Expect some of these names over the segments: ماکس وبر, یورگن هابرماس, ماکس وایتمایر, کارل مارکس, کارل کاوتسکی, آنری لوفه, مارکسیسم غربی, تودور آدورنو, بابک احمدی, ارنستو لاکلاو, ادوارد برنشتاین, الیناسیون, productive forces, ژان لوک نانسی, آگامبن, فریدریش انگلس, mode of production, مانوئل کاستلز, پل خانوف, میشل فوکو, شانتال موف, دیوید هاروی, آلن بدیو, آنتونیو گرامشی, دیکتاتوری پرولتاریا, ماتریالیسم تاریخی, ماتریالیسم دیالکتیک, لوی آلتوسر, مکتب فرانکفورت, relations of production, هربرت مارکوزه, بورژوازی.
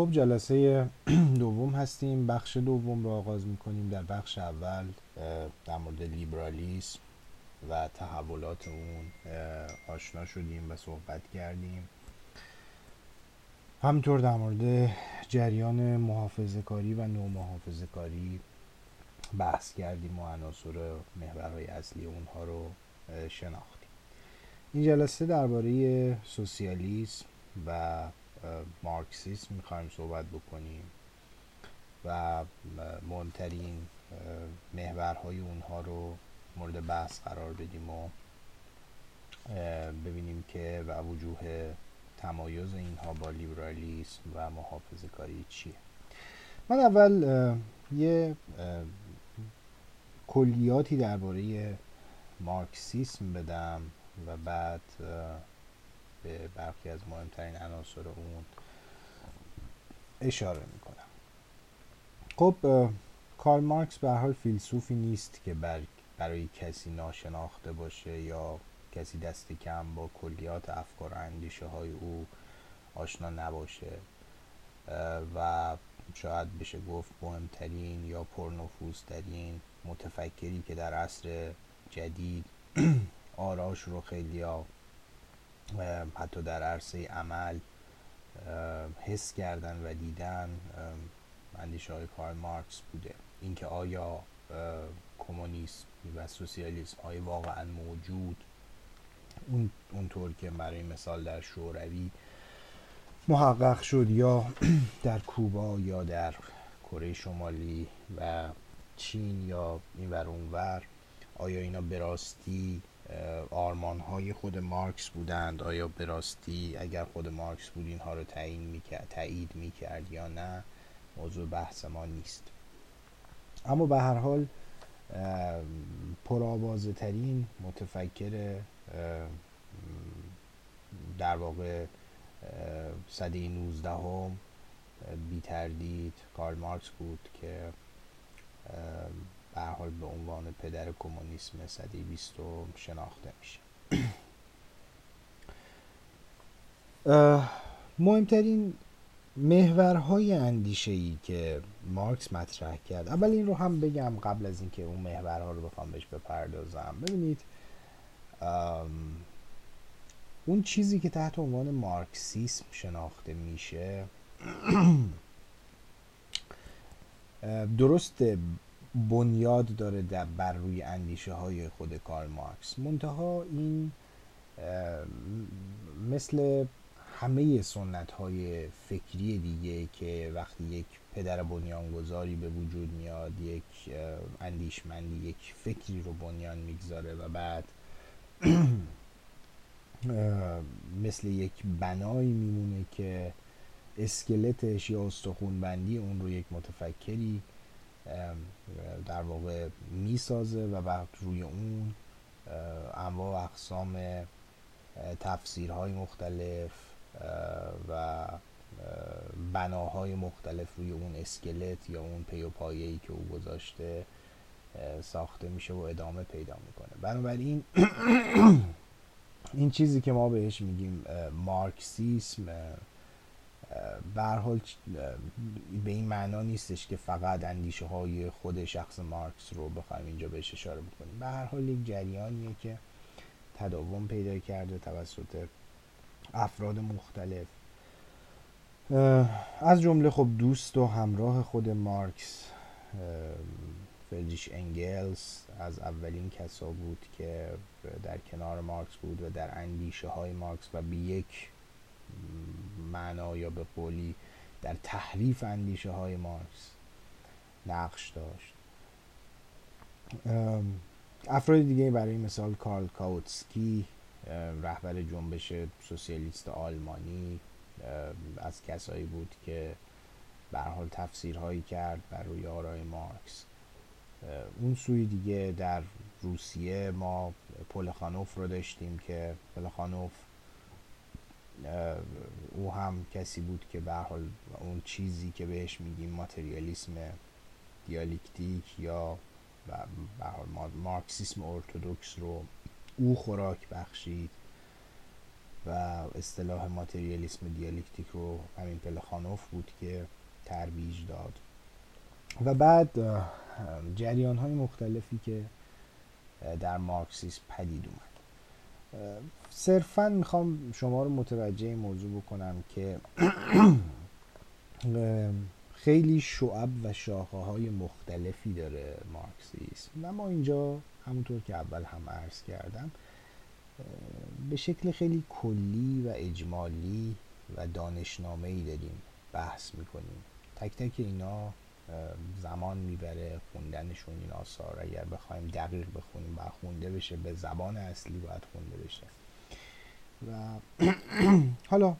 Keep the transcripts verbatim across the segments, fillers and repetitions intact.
خب جلسه دوم هستیم، بخش دوم رو آغاز میکنیم. در بخش اول در مورد لیبرالیسم و تحولات اون آشنا شدیم و صحبت کردیم. همینطور در مورد جریان محافظه‌کاری و نومحافظه‌کاری بحث کردیم و عناصر محورهای اصلی اونها رو شناختیم. این جلسه درباره سوسیالیسم و مارکسیسم میخوایم صحبت بکنیم و مهمترین محورهای اونها رو مورد بحث قرار بدیم و ببینیم که و وجوه تمایز اینها با لیبرالیسم و محافظه‌کاری چیه. من اول یه کلیاتی درباره مارکسیسم بدم و بعد به برخی از مهمترین عناصر اون اشاره میکنم. خب کارل مارکس به هر حال فیلسوفی نیست که بر برای کسی ناشناخته باشه یا کسی دست کم با کلیات افکار و اندیشه های او آشنا نباشه و شاید بشه گفت مهمترین یا پرنفوذترین متفکری که در عصر جدید آراش رو خیلی ها حتی در عرصه عمل حس کردن و دیدن اندیشه های کارل مارکس بوده. اینکه آیا کمونیسم و سوسیالیسم آیا واقعا موجود اون اونطور که برای مثال در شوروی محقق شد یا در کوبا یا در کره شمالی و چین یا اینور اونور، آیا اینا به راستی آرمان‌های خود مارکس بودند؟ آیا به راستی اگر خود مارکس بود اینها رو تعیین میکرد، تایید میکرد یا نه؟ موضوع بحث ما نیست. اما به هر حال پرآوازه‌ترین متفکر در واقع سده نوزدهم بی تردید کارل مارکس بود که به هر حال به عنوان پدر کمونیسم سده بیست شناخته میشه. مهمترین محورهای اندیشه‌ای که مارکس مطرح کرد، اول این رو هم بگم قبل از اینکه اون محورها رو بخوام بهش بپردازم. ببینید اون چیزی که تحت عنوان مارکسیسم شناخته میشه درست بنیاد داره در بر روی اندیشه های خود کارل مارکس، منتها این مثل همه سنت های فکری دیگه که وقتی یک پدر بنیانگذاری به وجود میاد، یک اندیشمندی یک فکری رو بنیان میگذاره و بعد مثل یک بنایی میمونه که اسکلتش یا استخوانبندی اون رو یک متفکری در واقع میسازه و بعد روی اون انواع و اقسام تفسیرهای مختلف و بناهای مختلف روی اون اسکلت یا اون پی و پایه‌ای که او گذاشته ساخته میشه و ادامه پیدا میکنه. بنابراین این چیزی که ما بهش میگیم مارکسیسم به هر حال به این معنا نیستش که فقط اندیشه های خود شخص مارکس رو بخوایم اینجا بهش اشاره بکنیم. به هر حال یک جریانیه که تداوم پیدا کرده توسط افراد مختلف، از جمله خب دوست و همراه خود مارکس فریدریش انگلس از اولین کسا بود که در کنار مارکس بود و در اندیشه های مارکس و به یک معنا یا به قولی در تحریف اندیشه های مارکس نقش داشت. افراد دیگه برای مثال کارل کاوتسکی رهبر جنبش سوسیالیست آلمانی از کسایی بود که به هر حال تفسیرهایی کرد بر روی آرای مارکس. اون سوی دیگه در روسیه ما پل خانوف رو داشتیم که پل خانوف او هم کسی بود که به هر حال اون چیزی که بهش میگیم ماتریالیسم دیالکتیک یا به هر حال مارکسیسم ارتدوکس رو او خوراک بخشید. و اصطلاح ماتریالیسم دیالکتیک رو همین پل خانوف بود که ترویج داد. و بعد جریان های مختلفی که در مارکسیسم پدید اومد. صرفاً میخوام شما رو متوجه این موضوع بکنم که خیلی شعب و شاخه های مختلفی داره مارکسیسم، اما اینجا همونطور که اول هم عرض کردم به شکل خیلی کلی و اجمالی و دانشنامه‌ای داریم بحث میکنیم. تک تک اینا زمان میبره خوندنشون، این آثار اگر بخوایم دقیق بخونیم باید خونده بشه، به زبان اصلی باید خونده بشه. و حالا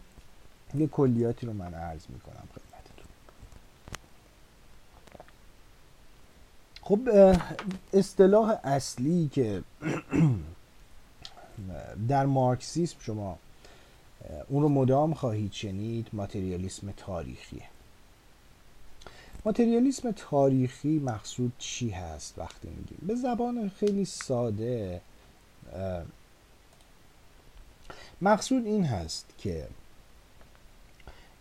یه کلیاتی رو من عرض میکنم خدمتتون. خب اصطلاح اصلی که در مارکسیسم شما اون رو مدام خواهید شنید ماتریالیسم تاریخیه. ماتریالیسم تاریخی مقصود چی هست وقتی میگیم؟ به زبان خیلی ساده مقصود این هست که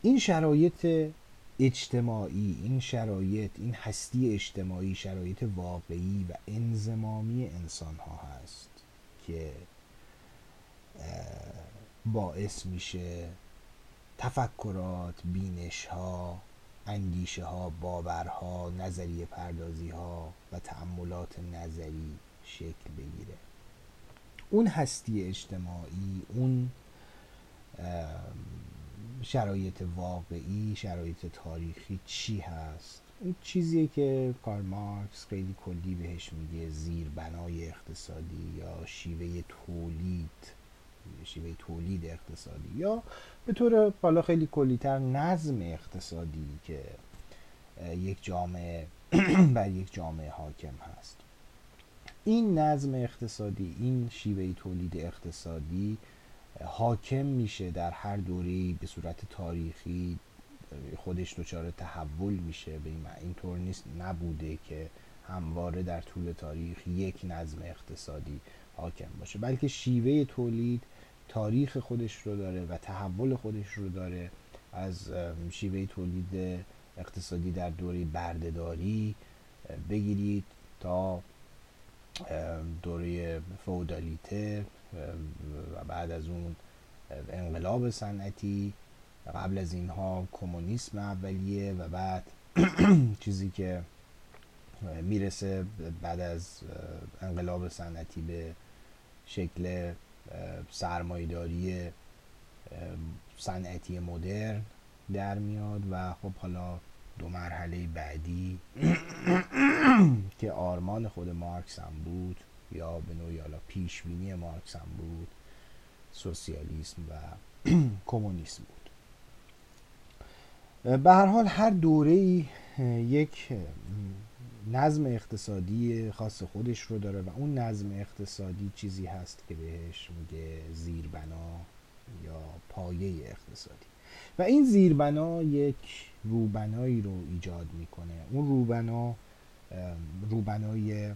این شرایط اجتماعی، این شرایط، این هستی اجتماعی، شرایط واقعی و انضمامی انسان ها هست که باعث میشه تفکرات، بینش ها، اندیشه ها، باورها، نظریه پردازی ها و تأملات نظری شکل بگیره. اون هستی اجتماعی، اون شرایط واقعی، شرایط تاریخی چی هست؟ اون چیزیه که کارل مارکس خیلی کلی بهش میگه زیربنای اقتصادی یا شیوه تولید، شیوه تولید اقتصادی، یا به طور حالا خیلی کلی‌تر نظم اقتصادی که یک جامعه بر یک جامعه حاکم هست. این نظم اقتصادی، این شیوه تولید اقتصادی حاکم میشه در هر دوره‌ای، به صورت تاریخی خودش دچار تحول میشه. به این طور نیست نبوده که همواره در طول تاریخ یک نظم اقتصادی حاکم باشه، بلکه شیوه تولید تاریخ خودش رو داره و تحول خودش رو داره، از شیوه تولید اقتصادی در دوره بردهداری بگیرید تا دوره فئودالیته و بعد از اون انقلاب صنعتی، قبل از اینها کمونیسم اولیه و بعد چیزی که میرسه بعد از انقلاب صنعتی به شکل سرمایه‌داری صنعتی مدرن در میاد. و خب حالا دو مرحله بعدی که آرمان خود مارکس هم بود یا به نوعی حالا پیشبینی مارکس هم بود، سوسیالیسم و کمونیسم بود. به هر حال هر دوره‌ای یک نظم اقتصادی خاص خودش رو داره و اون نظم اقتصادی چیزی هست که بهش میگه زیربنا یا پایه اقتصادی. و این زیربنا یک روبنایی رو ایجاد میکنه. اون روبنا روبنای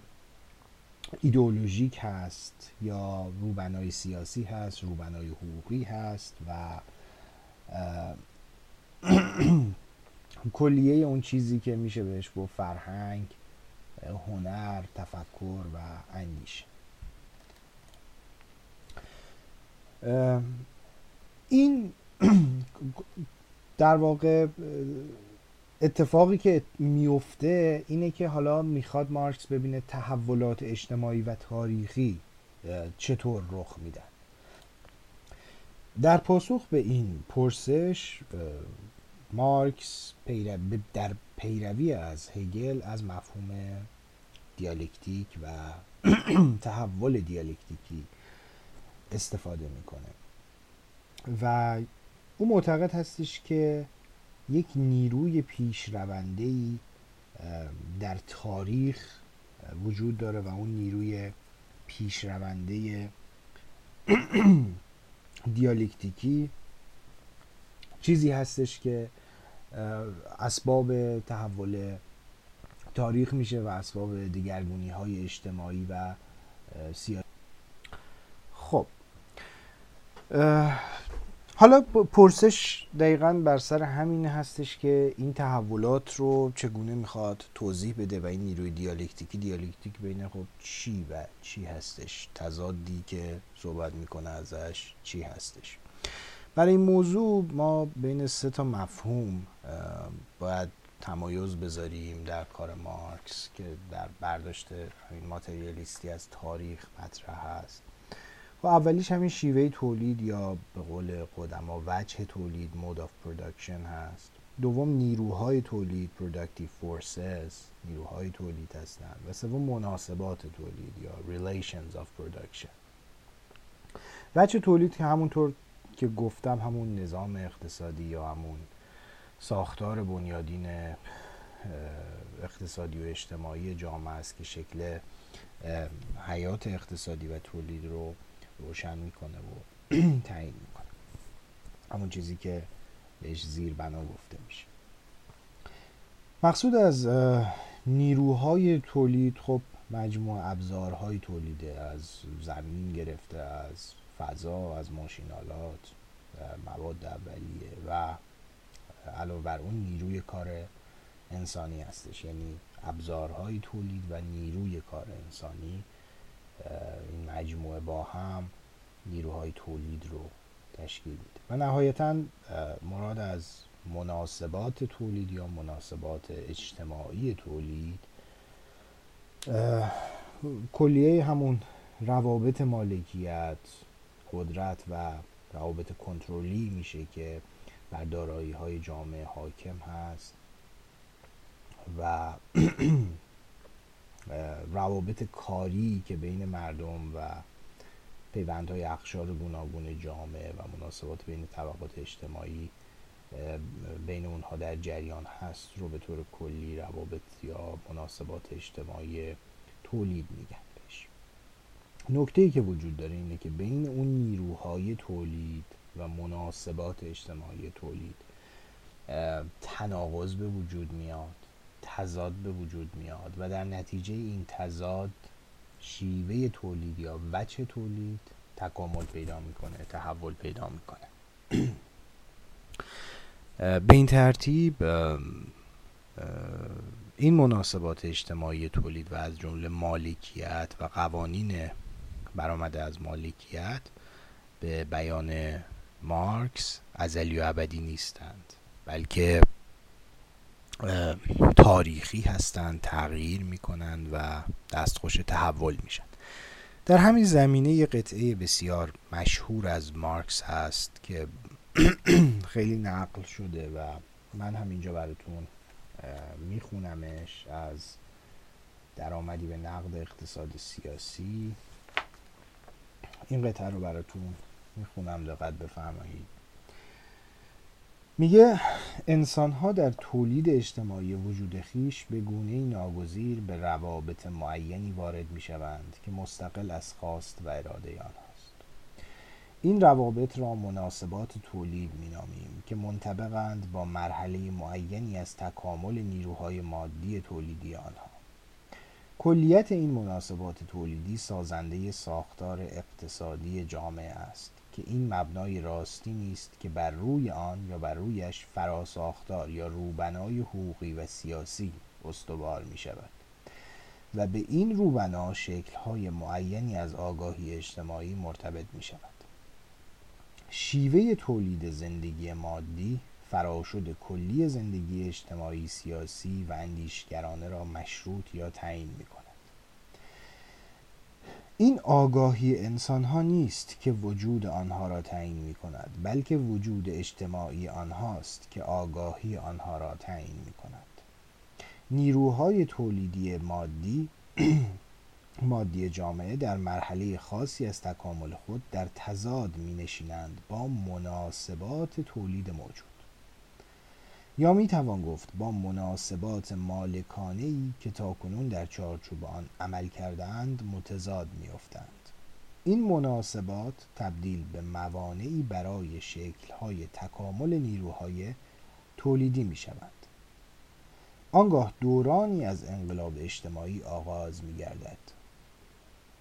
ایدئولوژیک هست یا روبنای سیاسی هست، روبنای حقوقی هست و کلیه اون چیزی که میشه بهش گفت فرهنگ، هنر، تفکر و اندیشه. این در واقع اتفاقی که میفته اینه که حالا میخواد مارکس ببینه تحولات اجتماعی و تاریخی چطور رخ میدن. در پاسخ به این پرسش مارکس در پیروی از هگل از مفهوم دیالکتیک و تحول دیالکتیکی استفاده میکنه و او معتقد هستش که یک نیروی پیشرونده‌ای در تاریخ وجود داره و اون نیروی پیشرونده دیالکتیکی چیزی هستش که اسباب تحول تاریخ میشه و اسباب دگرگونی های اجتماعی و سیاسی. خب حالا پرسش دقیقاً بر سر همین هستش که این تحولات رو چگونه میخواد توضیح بده و این نیروی دیالکتیکی، دیالکتیک بین خب چی و چی هستش، تضادی که صحبت میکنه ازش چی هستش. برای این موضوع ما بین سه تا مفهوم باید تمایز بذاریم در کار مارکس که در برداشت همین ماتریالیستی از تاریخ مطرح است. و اولیش همین شیوه تولید یا به قول قدما وجه تولید، mode of production هست. دوم نیروهای تولید، productive forces، نیروهای تولید هستند. و سوم مناسبات تولید یا relations of production. وجه تولید که همونطور که گفتم همون نظام اقتصادی یا همون ساختار بنیادین اقتصادی و اجتماعی جامعه است که شکل حیات اقتصادی و تولید رو روشن میکنه و تعیین میکنه، همون چیزی که بهش زیر بنا گفته میشه. مقصود از نیروهای تولید خب مجموع ابزارهای تولیده، از زمین گرفته، از فضا، از ماشینالات، مواد اولیه و علاوه بر اون نیروی کار انسانی هستش. یعنی ابزارهای تولید و نیروی کار انسانی، این مجموعه با هم نیروهای تولید رو تشکیل میده. و نهایتاً مراد از مناسبات تولید یا مناسبات اجتماعی تولید، کلیه همون روابط مالکیت، قدرت و روابط کنترلی میشه که بر دارایی های جامعه حاکم هست و روابط کاری که بین مردم و پیوندهای اقشار گوناگون جامعه و مناسبات بین طبقات اجتماعی بین اونها در جریان هست رو به طور کلی روابط یا مناسبات اجتماعی تولید میگن بهش. نکته‌ای که وجود داره اینه که بین اون نیروهای تولید و مناسبات اجتماعی تولید تناقض به وجود میاد، تضاد به وجود میاد و در نتیجه این تضاد شیوه تولید یا وجه تولید تکامل پیدا میکنه، تحول پیدا میکنه. به این ترتیب این مناسبات اجتماعی تولید و از جمله مالکیت و قوانین برآمده از مالکیت به بیان مارکس ازلی و ابدی نیستند، بلکه تاریخی هستند، تغییر میکنند و دستخوش تحول میشن. در همین زمینه یه قطعه بسیار مشهور از مارکس هست که خیلی نقل شده و من هم اینجا براتون میخونمش از درآمدی به نقد اقتصاد سیاسی. این قطعه رو براتون میخونم، دقت بفرمایید. میگه انسان‌ها در تولید اجتماعی وجود خویش به گونه‌ای ناگزیر به روابط معینی وارد می‌شوند که مستقل از خواست و اراده آنهاست. این روابط را مناسبات تولید می‌نامیم که منطبقند با مرحله معینی از تکامل نیروهای مادی تولیدی آنها. کلیت این مناسبات تولیدی سازنده ساختار اقتصادی جامعه است که این مبنای راستی نیست که بر روی آن یا بر رویش فراساختار یا روبنای حقوقی و سیاسی استوار می شود و به این روبنا شکل‌های معینی از آگاهی اجتماعی مرتبط می شود. شیوه تولید زندگی مادی فراشد کلی زندگی اجتماعی، سیاسی و اندیشگرانه را مشروط یا تعیین می کند. این آگاهی انسان‌ها نیست که وجود آنها را تعیین می‌کند، بلکه وجود اجتماعی آنهاست که آگاهی آنها را تعیین می‌کند. نیروهای تولیدی مادی مادی جامعه در مرحله خاصی از تکامل خود در تضاد می‌نشینند با مناسبات تولید موجود، یا میتوان گفت با مناسبات مالکانه‌ای که تاکنون در چارچوب آن عمل کردند متضاد می‌افتند. این مناسبات تبدیل به موانعی برای شکل‌های تکامل نیروهای تولیدی می‌شوند. آنگاه دورانی از انقلاب اجتماعی آغاز می‌گردد.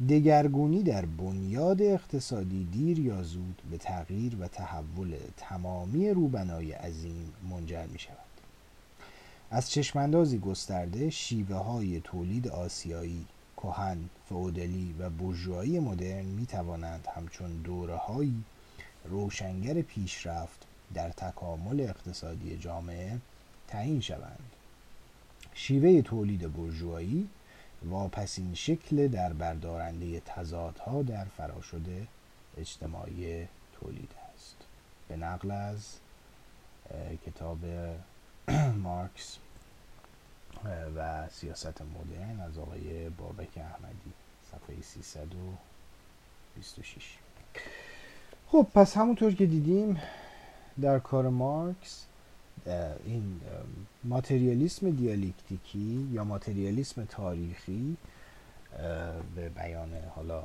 دگرگونی در بنیاد اقتصادی دیر یا زود به تغییر و تحول تمامی روبنای عظیم منجر می شود. از چشماندازی گسترده شیوه های تولید آسیایی، کهن، فئودالی و بورژوایی مدرن می توانند همچون دوره هایی روشنگر پیشرفت در تکامل اقتصادی جامعه تعیین شوند. شیوه تولید بورژوایی واپسین شکل در بردارنده تضادها در فراشد اجتماعی تولید است. به نقل از کتاب مارکس و سیاست مدرن از آقای بابک احمدی، صفحه سیصد و بیست و شش. خب پس همونطور که دیدیم در کار مارکس این ماتریالیسم دیالکتیکی یا ماتریالیسم تاریخی، به بیان حالا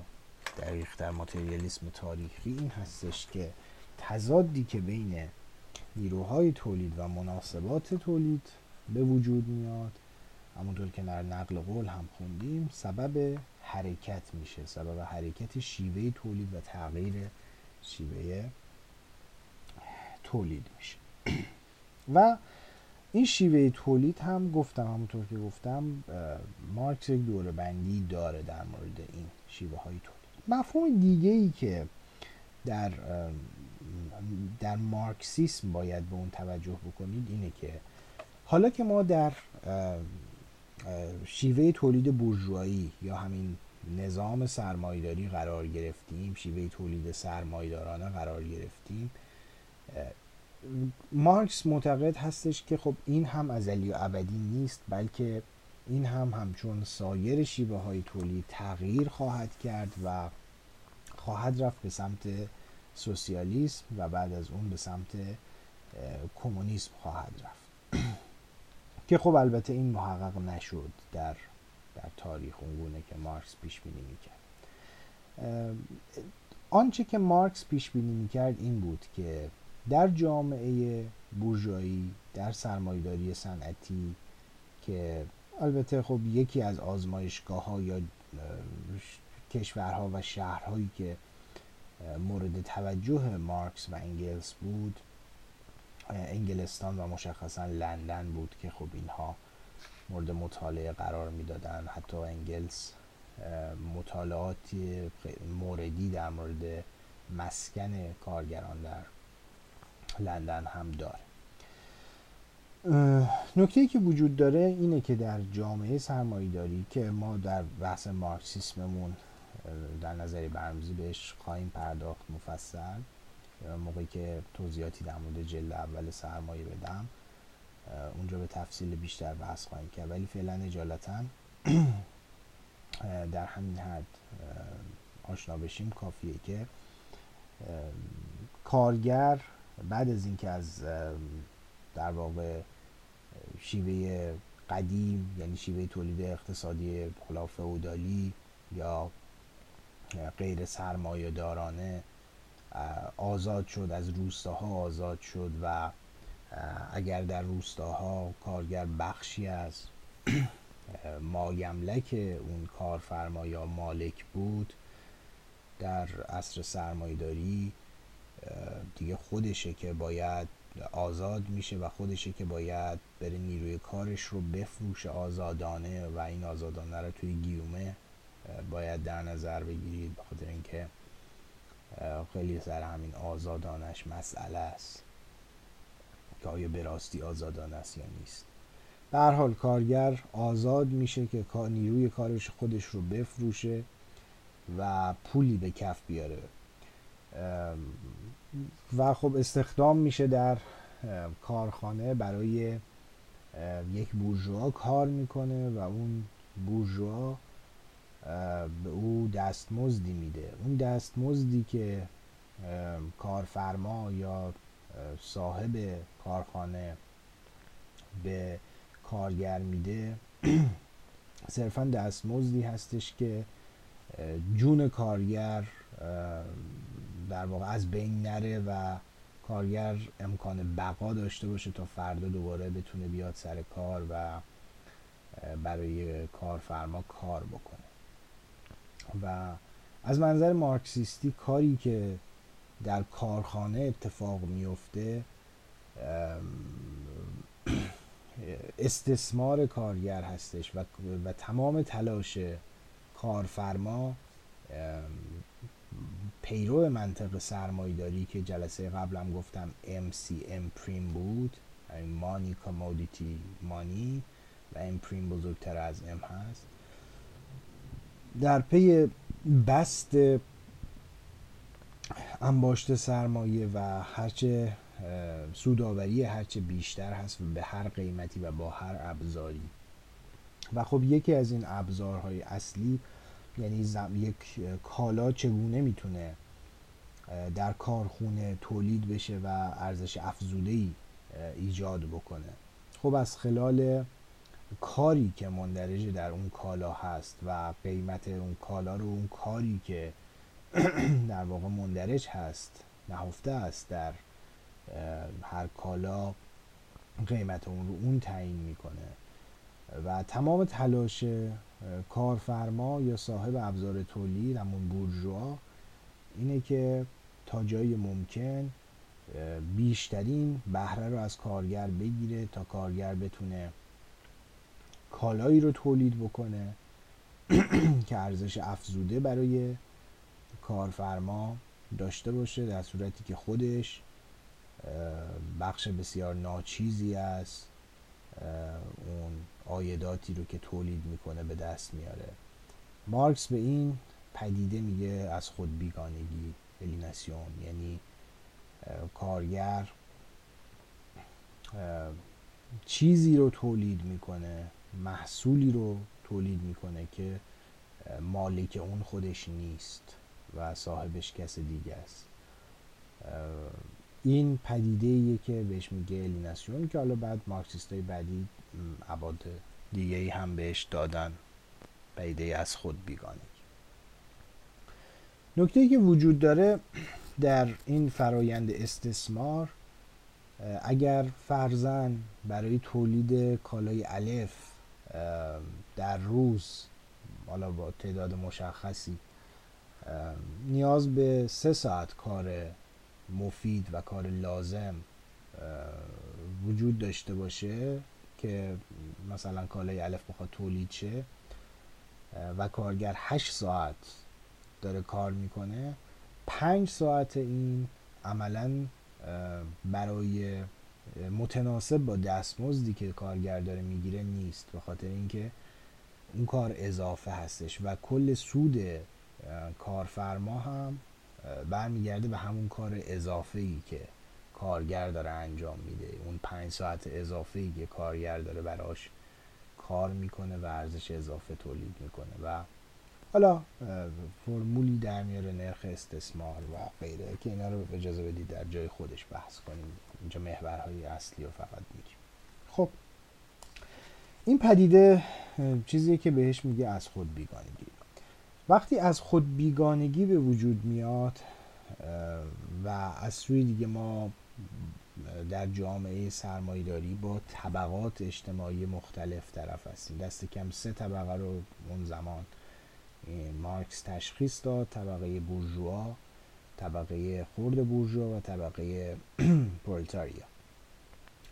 دقیق‌تر ماتریالیسم تاریخی این هستش که تضادی که بین نیروهای تولید و مناسبات تولید به وجود میاد، همونطور که در نقل قول هم خوندیم، سبب حرکت میشه، سبب حرکت شیوه تولید و تغییر شیوه تولید میشه. و این شیوه تولید هم گفتم، همونطور که گفتم مارکس یک دوره بندی داره در مورد این شیوه های تولید. مفهوم دیگه ای که در در مارکسیسم باید به اون توجه بکنید اینه که حالا که ما در شیوه تولید بورژوایی یا همین نظام سرمایه‌داری قرار گرفتیم، شیوه تولید سرمایه‌دارانه قرار گرفتیم، مارکس معتقد هستش که خب این هم ازلی و ابدی نیست، بلکه این هم همچون سایر شیوه های تولید تغییر خواهد کرد و خواهد رفت به سمت سوسیالیسم و بعد از اون به سمت کمونیسم خواهد رفت که خب البته این محقق نشد در در تاریخ اونگونه که مارکس پیش بینی میکرد. آنچه که مارکس پیش بینی میکرد این بود که در جامعه بورژوایی، در سرمایه‌داری صنعتی که البته خب یکی از آزمایشگاه‌ها یا کشورها و شهرهایی که مورد توجه مارکس و انگلس بود انگلستان و مشخصاً لندن بود که خب اینها مورد مطالعه قرار میدادن. حتی انگلس مطالعات موردی در مورد مسکن کارگران در لندن هم داره. نکته‌ای که وجود داره اینه که در جامعه سرمایه‌داری که ما در بحث مارکسیسممون در نظریه برنامه‌ریزی بهش خواهیم پرداخت مفصل، موقعی که توضیحاتی در مورد جلد اول سرمایه بدم اونجا به تفصیل بیشتر بحث خواهیم کرد، ولی فعلا اجالتاً در همین حد آشنا بشیم کافیه که کارگر بعد از اینکه از در واقع شیوه قدیم، یعنی شیوه تولید اقتصادی فئودالی یا غیر سرمایه دارانه آزاد شد، از روستاها آزاد شد و اگر در روستاها کارگر بخشی از مایملک اون کارفرما یا مالک بود، در عصر سرمایه داری دیگه خودشه که باید آزاد میشه و خودشه که باید بره نیروی کارش رو بفروشه آزادانه و این آزادانه رو توی گیومه باید در نظر بگیرید، بخاطر اینکه خیلی سر همین آزادانش مسئله است که آیا به راستی آزادانه است یا نیست. به هر حال کارگر آزاد میشه که نیروی کارش خودش رو بفروشه و پولی به کف بیاره و خب استخدام میشه در کارخانه، برای یک بورژوا کار میکنه و اون بورژوا به او دستمزدی میده. اون دستمزدی که کارفرما یا صاحب کارخانه به کارگر میده صرفا دستمزدی هستش که جون کارگر در واقع از بین نره و کارگر امکان بقا داشته باشه تا فردا دوباره بتونه بیاد سر کار و برای کارفرما کار بکنه. و از منظر مارکسیستی کاری که در کارخانه اتفاق میفته استثمار کارگر هستش و, و تمام تلاش کارفرما پیرو منطق سرمایه‌داری که جلسه قبلم گفتم ام سی ام پریم بود، یعنی money commodity money و ام پریم بزرگتر از ام هست، در پی بست انباشت سرمایه و هرچه سوداوری هرچه بیشتر هست به هر قیمتی و با هر ابزاری. و خب یکی از این ابزارهای اصلی یعنی زم... یک کالا چگونه میتونه در کارخونه تولید بشه و ارزش افزوده‌ای ایجاد بکنه، خب از خلال کاری که مندرج در اون کالا هست و قیمت اون کالا رو اون کاری که در واقع مندرج هست نهفته است در هر کالا قیمت اون رو اون تعیین میکنه و تمام تلاش کارفرما یا صاحب ابزار تولید همون بورژوا اینه که تا جای ممکن بیشترین بهره رو از کارگر بگیره تا کارگر بتونه کالایی رو تولید بکنه که ارزش افزوده برای کارفرما داشته باشه، در صورتی که خودش بخش بسیار ناچیزی از اون عایداتی رو که تولید میکنه به دست میاره. مارکس به این پدیده میگه از خود بیگانگی، الیناسیون، یعنی کارگر چیزی رو تولید میکنه، محصولی رو تولید میکنه که مالک اون خودش نیست و صاحبش کس دیگه است. این پدیده ایه که بهش میگه الیناسیون که حالا بعد مارکسیستای بعدی ابعاد دیگه ای هم بهش دادن، پدیده از خود بیگانگی. نکته‌ای که وجود داره در این فرایند استثمار، اگر فرضاً برای تولید کالای الف در روز حالا با تعداد مشخصی نیاز به سه ساعت کار مفید و کار لازم وجود داشته باشه که مثلا کالای الف بخواد تولید شه و کارگر هشت ساعت داره کار میکنه، پنج ساعت این عملاً برای متناسب با دستمزدی که کارگر داره میگیره نیست، به خاطر اینکه اون کار اضافه هستش و کل سود کارفرما هم برمیگرده به همون کار اضافه‌ای که کارگر داره انجام میده، اون پنج ساعت اضافه‌ای که کارگر داره براش کار میکنه و ارزش اضافه تولید میکنه و حالا فرمولی در میاره نرخ استثمار و غیره که اینا رو اجازه بدید در جای خودش بحث کنیم، اینجا محورهای اصلی رو فقط میگیم. خب این پدیده چیزیه که بهش میگه از خود بیگانگی. وقتی از خود بیگانگی به وجود میاد و از سوی دیگه ما در جامعه سرمایه‌داری با طبقات اجتماعی مختلف طرف هستیم، دست کم سه طبقه رو اون زمان مارکس تشخیص داد، طبقه بورژوا، طبقه خرد بورژوا و طبقه پرولتاریا.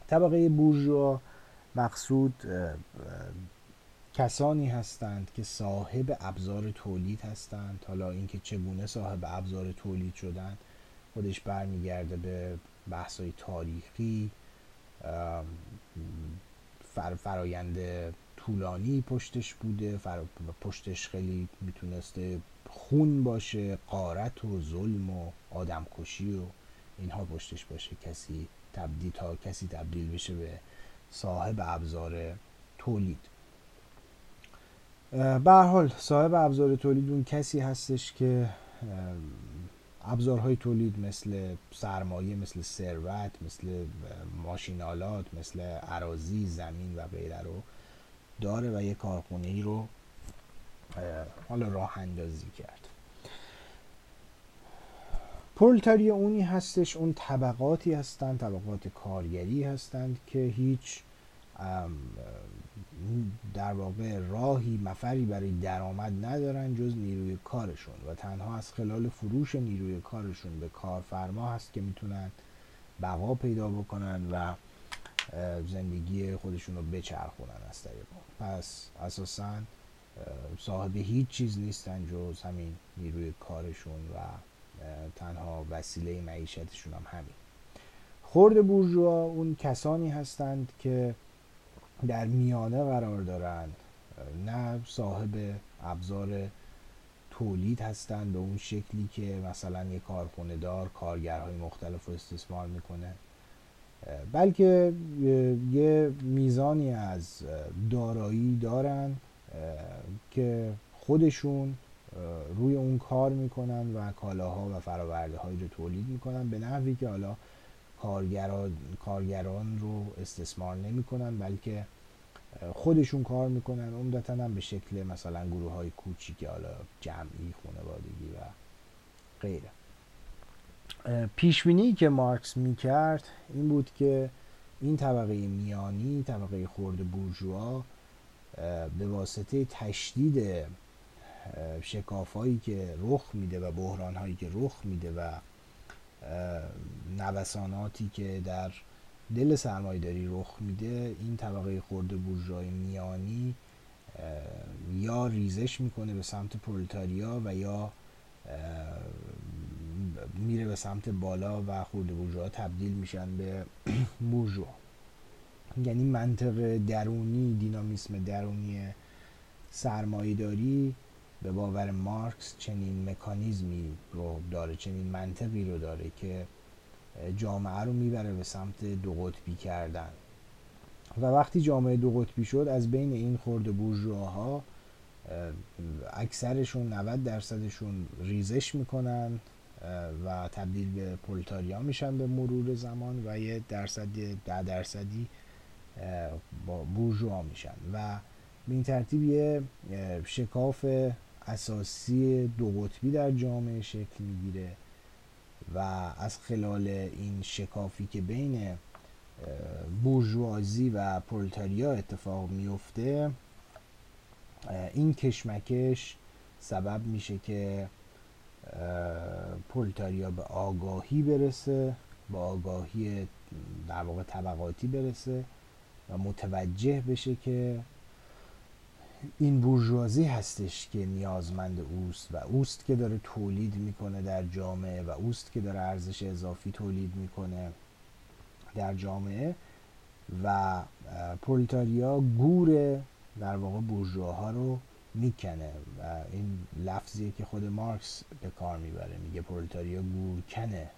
طبقه بورژوا مقصود کسانی هستند که صاحب ابزار تولید هستند. حالا اینکه چگونه صاحب ابزار تولید شدن خودش برمیگرده به بحث‌های تاریخی، فر فرایند طولانی پشتش بوده، فر... پشتش خیلی میتونسته خون باشه، غارت و ظلم و آدم کشی و اینها پشتش باشه، کسی تبدیل تا کسی تبدیل بشه به صاحب ابزار تولید. به هر حال صاحب ابزار تولید اون کسی هستش که ابزارهای تولید مثل سرمایه، مثل ثروت، مثل ماشینالات، مثل اراضی، زمین و غیره رو داره و یه کارخونه ای رو حالا راه اندازی کرد. پرولتاریا اونی هستش، اون طبقاتی هستند، طبقات کارگری هستند که هیچ در واقع راهی مفری برای درآمد ندارن جز نیروی کارشون و تنها از خلال فروش نیروی کارشون به کارفرما هست که میتونن بقا پیدا بکنن و زندگی خودشون رو بچرخونن از طریق. پس اساساً صاحب هیچ چیز نیستن جز همین نیروی کارشون و تنها وسیله معیشتشون هم همین. خرده بورژوا اون کسانی هستند که در میانه قرار دارند، نه صاحب ابزار تولید هستند به اون شکلی که مثلا یک کارخونه دار کارگرهای مختلف رو استثمار میکنه، بلکه یه میزانی از دارایی دارند که خودشون روی اون کار میکنن و کالاها و فراورده هایی رو تولید میکنن، به نحوی که حالا کارگران کارگران رو استثمار نمیکنن بلکه خودشون کار میکنن، عمدتاً هم به شکل مثلا گروه های کوچیک، حالا جمعی، خانوادگی و غیره. پیشبینی که مارکس میکرد این بود که این طبقه میانی، طبقه خرده بورژوا، به واسطه تشدید شکاف‌هایی که رخ میده و بحران‌هایی که رخ میده و نوساناتی که در دل سرمایه‌داری رخ میده، این طبقه خرده بورژوای میانی یا ریزش میکنه به سمت پرولتاریا و یا میره به سمت بالا و خرده بورژوا تبدیل میشن به بورژوا. یعنی منطق درونی، دینامیسم درونی سرمایه‌داری به باور مارکس چنین مکانیزمی رو داره، چنین منطقی رو داره که جامعه رو میبره به سمت دو قطبی کردن و وقتی جامعه دو قطبی شد، از بین این خرده بورژواها اکثرشون نود درصدشون ریزش میکنن و تبدیل به پرولتاریا میشن به مرور زمان و یه درصد ده درصدی با بورژوا میشن و به این ترتیب یه شکاف اساسی دو قطبی در جامعه شکل میگیره و از خلال این شکافی که بین بورژوازی و پرولتاریا اتفاق میفته، این کشمکش سبب میشه که پرولتاریا به آگاهی برسه، به آگاهی در واقع طبقاتی برسه و متوجه بشه که این بورژوازی هستش که نیازمند اوست و اوست که داره تولید میکنه در جامعه و اوست که داره ارزش اضافی تولید میکنه در جامعه و پرولتاریا گور در واقع بورژواها رو میکنه و این لفظیه که خود مارکس به کار میبره، میگه پرولتاریا گورکنه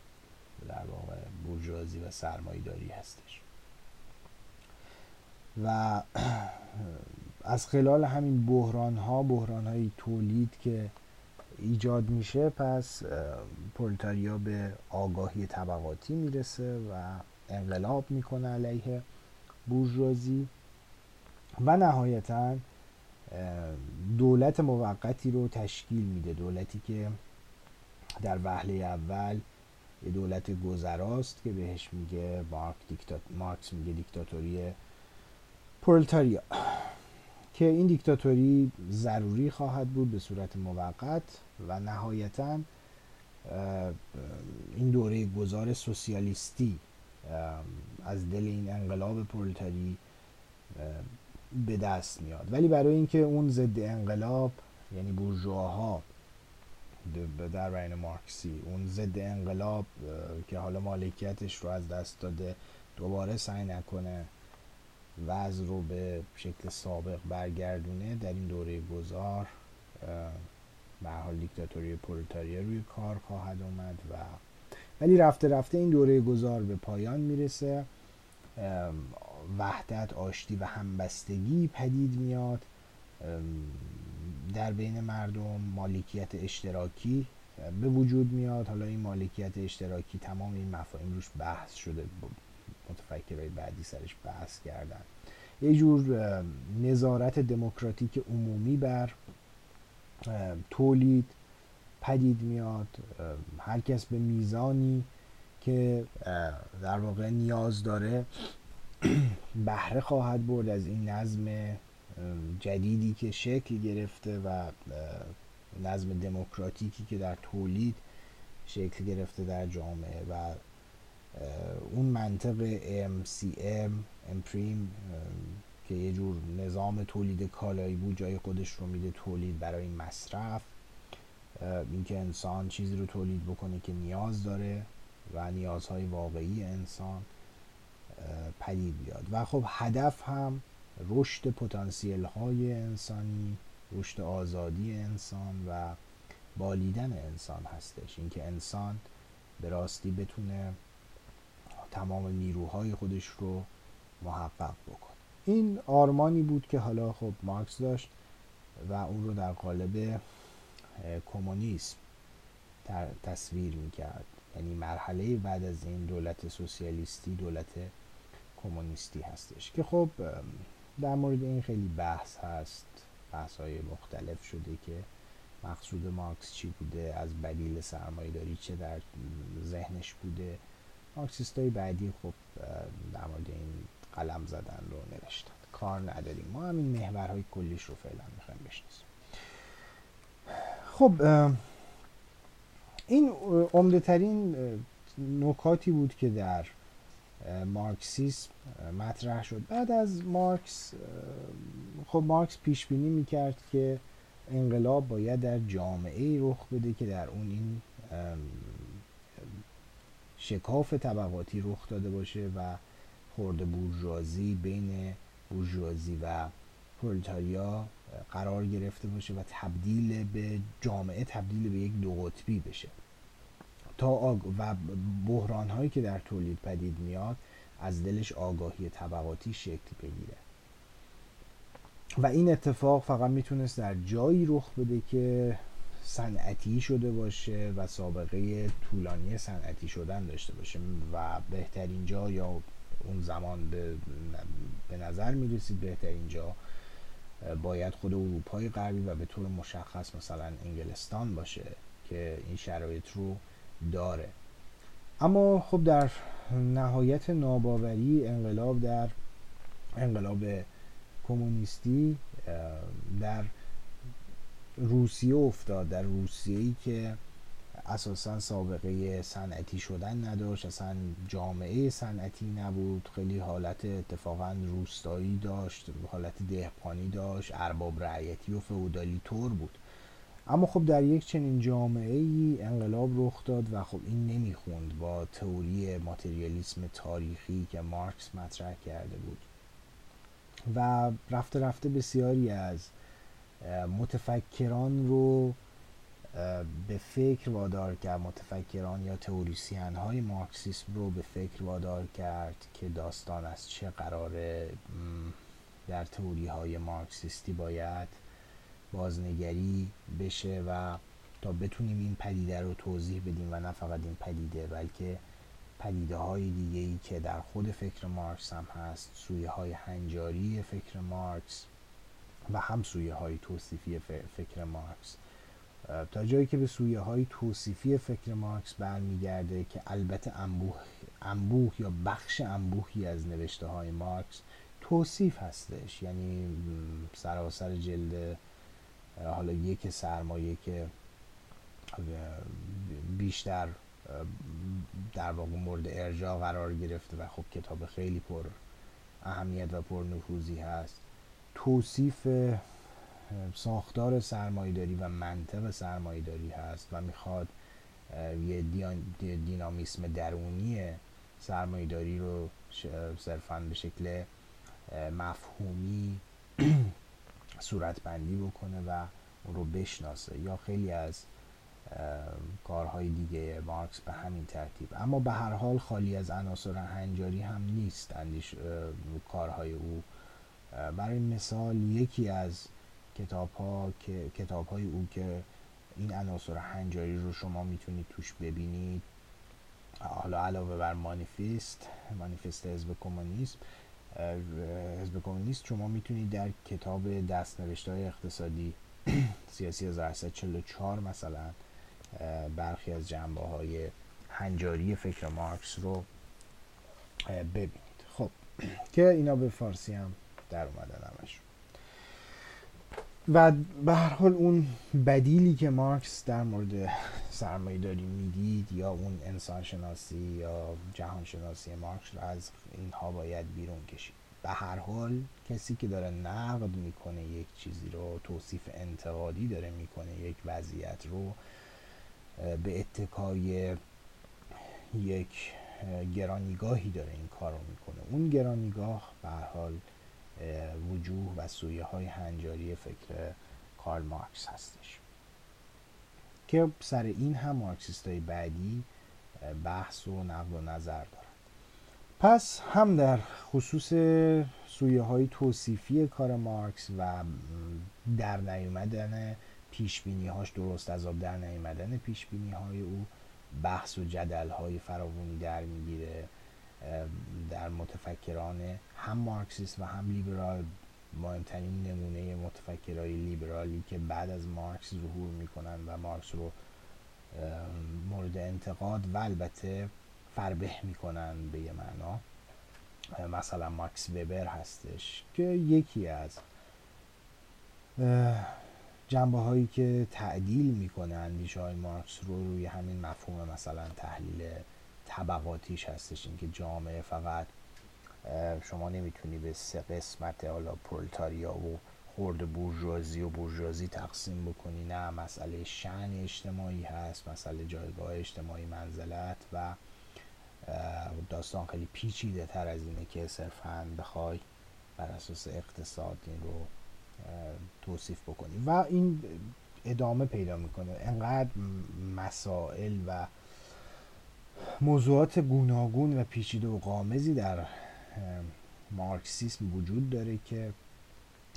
در واقع بورژوازی و سرمایه‌داری هستش و از خلال همین بحران ها، بحران های تولید که ایجاد میشه، پس پرولتاریا به آگاهی طبقاتی میرسه و انقلاب میکنه علیه بورژوازی و نهایتاً دولت موقتی رو تشکیل میده، دولتی که در وهله اول یه دولت گذراست که بهش میگه مارکس دیکتات... مارکس میگه دیکتاتوری پرولتاریا، که این دیکتاتوری ضروری خواهد بود به صورت موقت و نهایتاً این دوره گذار سوسیالیستی از دل این انقلاب پرولتاری به دست میاد. ولی برای اینکه اون ضد انقلاب، یعنی بورژواها در رأی مارکسی، اون ضد انقلاب که حالا مالکیتش رو از دست داده دوباره سعی نکنه وضع رو به شکل سابق برگردونه، در این دوره گذار به هر حال دیکتاتوری پرولتاریا روی کار خواهد آمد و ولی رفته رفته این دوره گذار به پایان میرسه، وحدت، آشتی و همبستگی پدید میاد در بین مردم، مالکیت اشتراکی به وجود میاد. حالا این مالکیت اشتراکی تمام این مفاهیم روش بحث شده، متفکرهای بعدی سرش بحث کردن، یه جور نظارت دموکراتیک عمومی بر تولید پدید میاد، هر کس به میزانی که در واقع نیاز داره بهره خواهد برد از این نظم جدیدی که شکل گرفته و نظم دموکراتیکی که در تولید شکل گرفته در جامعه و اون منطق ام سی ام امپریم که یه جور نظام تولید کالایی بود جای خودش رو میده تولید برای مصرف، اینکه انسان چیزی رو تولید بکنه که نیاز داره و نیازهای واقعی انسان پدید بیاد. و خب هدف هم رشد پتانسیل های انسانی، رشد آزادی انسان و بالیدن انسان هستش، اینکه انسان به راستی بتونه تمام نیروهای خودش رو محقق بکنه. این آرمانی بود که حالا خب مارکس داشت و اون رو در قالب کمونیسم تصویر میکرد، یعنی مرحله بعد از این دولت سوسیالیستی دولت کمونیستی هستش که خب در مورد این خیلی بحث هست، بحث های مختلف شده که مقصود مارکس چی بوده، از بدیل سرمایه‌داری چه در ذهنش بوده. مارکسیستای بعدی خب در مورد این قلم زدن رو نوشتن، کار نداریم، ما همین محورهای کلیش رو فعلا میخوایم بشناسیم. خب این عمده ترین نکاتی بود که در مارکسیسم مطرح شد. بعد از مارکس خب مارکس پیش بینی میکرد که انقلاب باید در جامعه رخ بده که در اون این شکاف طبقاتی رخ داده باشه و خرده بورژوازی بین بورژوازی و پرولتاریا قرار گرفته باشه و تبدیل به جامعه تبدیل به یک دو قطبی بشه تا آگ... و بحران هایی که در تولید پدید میاد از دلش آگاهی طبقاتی شکل بگیره. و این اتفاق فقط میتونست در جایی رخ بده که صنعتی شده باشه و سابقه طولانی صنعتی شدن داشته باشه و بهترین جا یا اون زمان به, به نظر میرسید بهترین جا باید خود اروپای غربی و به طور مشخص مثلا انگلستان باشه که این شرایط رو داره. اما خب در نهایت ناباوری انقلاب در انقلاب کمونیستی در روسیه افتاد، در روسیه‌ای که اساساً سابقه صنعتی شدن نداشت، اصلا جامعه صنعتی نبود، خیلی حالت اتفاقاً روستایی داشت، حالت دهقانی داشت، ارباب رعیتی و فئودالی طور بود. اما خب در یک چنین جامعه‌ای انقلاب رخ داد و خب این نمیخوند با تئوری ماتریالیسم تاریخی که مارکس مطرح کرده بود و رفته رفته بسیاری از متفکران رو به فکر وادار کرد، متفکران یا تئوریسین های مارکسیسم رو به فکر وادار کرد که داستان از چه قراره، در تئوری های مارکسیستی باید بازنگری بشه و تا بتونیم این پدیده رو توضیح بدیم و نه فقط این پدیده بلکه پدیده های دیگه ای که در خود فکر مارکس هم هست، سویه های هنجاری فکر مارکس و هم سویه های توصیفی فکر مارکس، تا جایی که به سویه های توصیفی فکر مارکس برمیگرده که البته انبوه انبوه یا بخش انبوهی از نوشته های مارکس توصیف هستش، یعنی سراسر جلد حالا یک سرمایه که بیشتر در واقع مورد ارجاع قرار گرفته و خب کتاب خیلی پر اهمیت و پر نفوذی هست، توصیف ساختار سرمایه‌داری و منطق سرمایه‌داری هست و میخواد یه دینامیسم درونی سرمایه‌داری رو صرفاً به شکل مفهومی صورتبندی بکنه و اون رو بشناسه، یا خیلی از کارهای دیگه مارکس به همین ترتیب. اما به هر حال خالی از عناصر هنجاری هم نیست اندیش کارهای او. برای مثال یکی از کتاب‌ها که کتاب‌های او که این عناصر هنجاری رو شما میتونید توش ببینید، حالا علاوه بر مانیفست، مانیفست حزب کمونیسم، حزب کمونیست شما میتونید در کتاب دست‌نوشته‌های اقتصادی سیاسی هزار و هشتصد و چهل و چهار مثلا برخی از جنبه‌های هنجاری فکر مارکس رو ببینید. خب که اینا به فارسی هم در اومدن همشون. و به هر حال اون بدیلی که مارکس در مورد سرمایه‌داری میدید یا اون انسانشناسی یا جهانشناسی مارکس رو از اینها باید بیرون کشید. به هر حال کسی که داره نقد میکنه یک چیزی رو، توصیف انتقادی داره میکنه یک وضعیت رو، به اتکای یک گرانیگاهی داره این کار رو میکنه. اون گرانیگاه به هر حال وجوه و سویه های هنجاری فکر کارل مارکس هستش که سر این هم مارکسیست های بعدی بحث و نقد و نظر دارن. پس هم در خصوص سویه های توصیفی کار مارکس و در نیومدن پیشبینی هاش، درست از آب در نیومدن پیشبینی های او، بحث و جدل های فراوانی در میگیره در متفکران هم مارکسیست و هم لیبرال. مهمترین نمونه متفکرای لیبرالی که بعد از مارکس ظهور میکنن و مارکس رو مورد انتقاد و البته فربه میکنن به یه معنا، مثلا ماکس وبر هستش که یکی از جنبه هایی که تعدیل میکنه اندیشه های مارکس رو روی همین مفهوم مثلا تحلیل طبقاتیش هستش، اینکه جامعه فقط شما نمیتونی به سه قسمت حالا پرولتاریا و خرده بورژوازی و بورژوازی تقسیم بکنی، نه، مسئله شأن اجتماعی هست، مسئله جایگاه اجتماعی، منزلت و داستان خیلی پیچیده تر از اینه که صرفاً بخوای بر اساس اقتصاد این رو توصیف بکنی و این ادامه پیدا میکنه. انقدر مسائل و موضوعات گوناگون و پیچیده و غامضی در مارکسیسم وجود داره که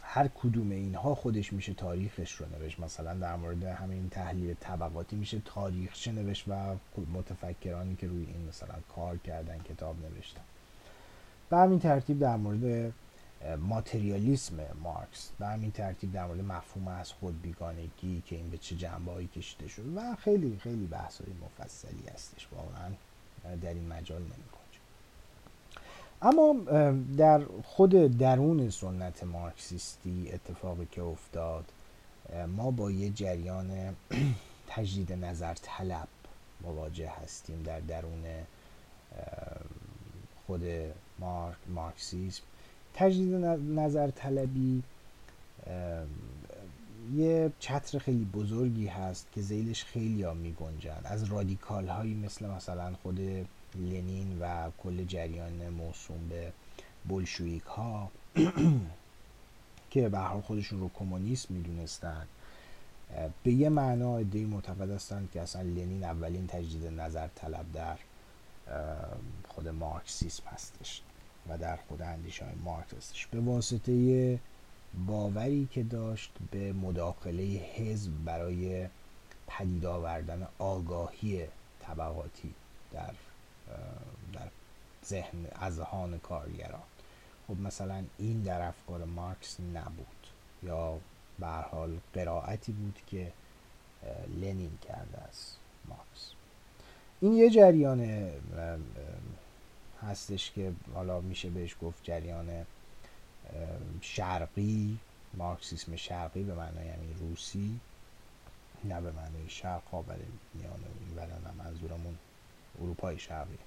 هر کدوم اینها خودش میشه تاریخش رو نوشت. مثلا در مورد همین تحلیل طبقاتی میشه تاریخچه نوشت و متفکرانی که روی این مثلا کار کردن کتاب نوشتن. به همین ترتیب در مورد ماتریالیسم مارکس، به همین ترتیب در مورد مفهوم از خود بیگانگی که این به چه جنبه‌ای کشیده شد و خیلی خیلی بحث‌های مفصلی هستش، واقعا در این مجال نمی‌کنه. اما در خود درون سنت مارکسیستی اتفاقی که افتاد، ما با یه جریان تجدید نظر طلب مواجه هستیم در درون خود مارک، مارکسیسم. تجدید نظر طلبی یه چتر خیلی بزرگی هست که زیلش خیلی ها می گنجن، از رادیکال هایی مثل مثلا خود لنین و کل جریان موسوم به بولشویک ها که به هر حال خودشون رو کمونیست می دونستن. به یه معنا ایده معتقد هستند که اصلا لنین اولین تجدید نظر طلب در خود مارکسیسم هستش و در خود اندیشه های مارکس هستش، به واسطه باوری که داشت به مداخله حزب برای پدید آوردن آگاهی طبقاتی در در ذهن اذهان کارگران. خب مثلا این در افکار مارکس نبود یا به هر حال قرائتی بود که لنین کرده است مارکس. این یه جریان هستش که حالا میشه بهش گفت جریان شرقی، مارکسیسم شرقی به معنای یعنی روسی، نه به معنای شرق خاورمیانه، ولی منظورمون اروپای شرقی.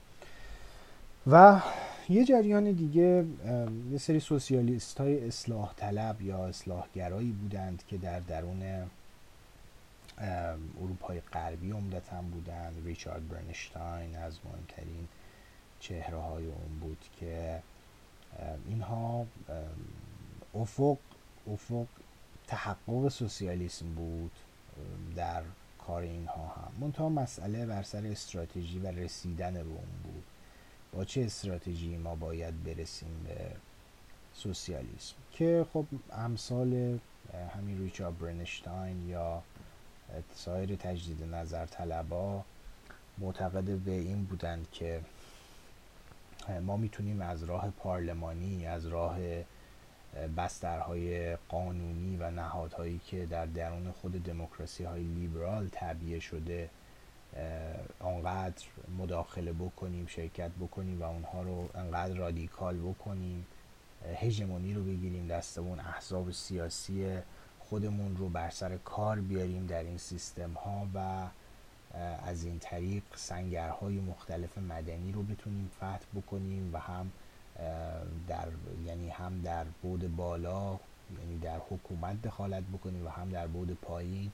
و یه جریان دیگه یه سری سوسیالیست های اصلاح طلب یا اصلاحگرایی بودند که در درون اروپای غربی عمدتاً بودند. ریچارد برنشتاین از مهمترین چهره های اون بود که اینها افق افق تحقق سوسیالیسم بود در کار اینها هم، منتها مسئله بر سر استراتژی و رسیدن به اون بود. با چه استراتژی ما باید برسیم به سوسیالیسم؟ که خب امثال همین ریچارد برنشتاین یا سایر تجدید نظر طلبا معتقد به این بودند که ما میتونیم از راه پارلمانی، از راه بسترهای قانونی و نهادهایی که در درون خود دموکراسی های لیبرال تبیه شده انقدر مداخله بکنیم، شرکت بکنیم و اونها رو انقدر رادیکال بکنیم، هژمونی رو بگیریم دستمون، احزاب سیاسی خودمون رو بر سر کار بیاریم در این سیستم ها و از این طریق سنگرهای مختلف مدنی رو بتونیم فتح بکنیم و هم در یعنی هم در بعد بالا یعنی در حکومت دخالت بکنیم و هم در بعد پایین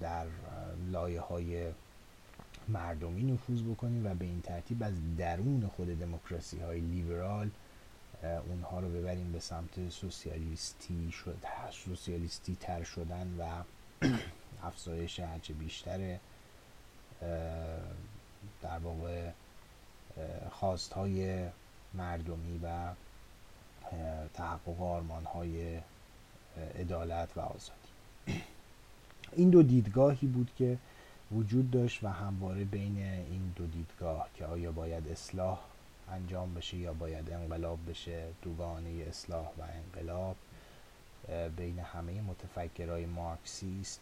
در لایه‌های مردمی نفوذ بکنیم و به این ترتیب از درون خود دموکراسی‌های لیبرال اونها رو ببریم به سمت سوسیالیستی شد، سوسیالیستی تر شدن و افزایش هرچه بیشتر در واقع خواست‌های مردمی و تحقق آرمان‌های عدالت و آزادی. این دو دیدگاهی بود که وجود داشت و همواره بین این دو دیدگاه که آیا باید اصلاح انجام بشه یا باید انقلاب بشه، دوگانه اصلاح و انقلاب بین همه متفکرای مارکسیست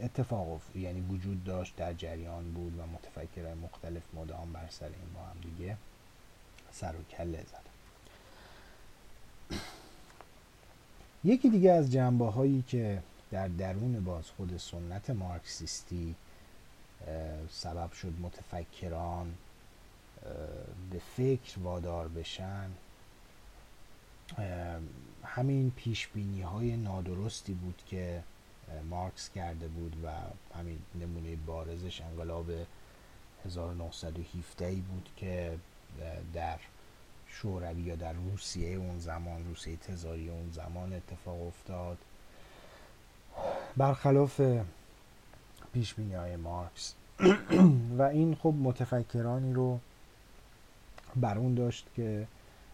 اتفاق یعنی وجود داشت، در جریان بود و متفکرای مختلف مدام بر سر این با هم دیگه سر و کله زدن. یکی دیگه از جنبه‌هایی که در درون باز خود سنت مارکسیستی سبب شد متفکران به فکر وادار بشن، همین پیشبینی های نادرستی بود که مارکس کرده بود و همین نمونه بارزش انقلاب هزار و نهصد و هفده بود که در شوروی یا در روسیه اون زمان، روسیه تزاری اون زمان اتفاق افتاد. برخلاف پیشبینی‌های مارکس و این خب متفکرانی رو برون داشت که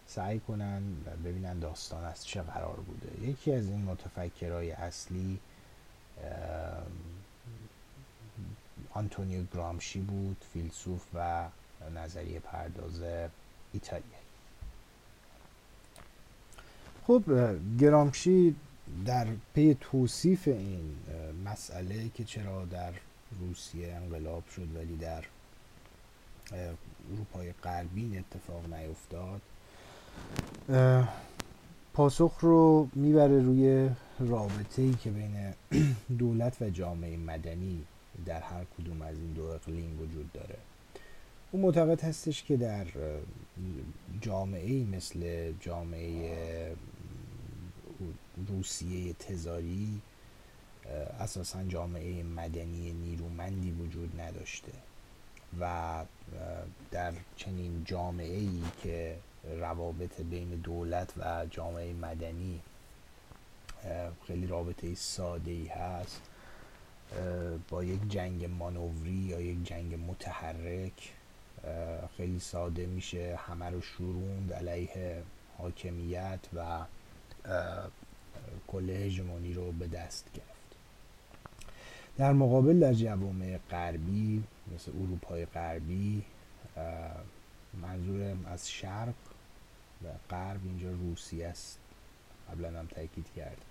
سعی کنن ببینن داستان از چه قرار بوده. یکی از این متفکرای اصلی آنتونیو گرامشی بود، فیلسوف و نظریه پرداز ایتالیایی. خب گرامشی در پی توصیف این مسئله که چرا در روسیه انقلاب شد ولی در اروپای غربی اتفاق نیفتاد، پاسخ رو میبره روی رابطه‌ای که بین دولت و جامعه مدنی در هر کدوم از این دو اقلیم وجود داره. اون معتقد هستش که در جامعه‌ای مثل جامعه روسیه تزاری اساساً جامعه مدنی نیرومندی وجود نداشته و در چنین جامعه‌ای که روابط بین دولت و جامعه مدنی خیلی رابطه ساده‌ای هست، با یک جنگ مانوری یا یک جنگ متحرک خیلی ساده میشه همه رو شوروند علیه حاکمیت و کل هژمونی رو به دست گرفت. در مقابل در جوامع غربی مثل اروپای غربی، منظورم از شرق و غرب اینجا روسیه است، قبلا هم تاکید کردم،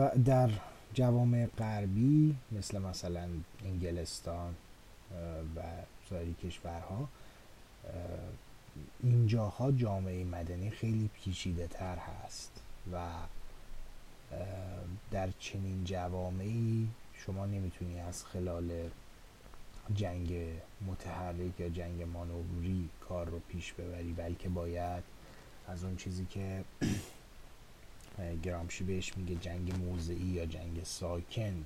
و در جوامع غربی مثل مثلا انگلستان و سایر کشورها اینجاها جامعه مدنی خیلی پیچیده تر هست و در چنین جوامعی شما نمیتونی از خلال جنگ متحرک یا جنگ مانوری کار رو پیش ببری، بلکه باید از اون چیزی که گرامشی بهش میگه جنگ موضعی یا جنگ ساکن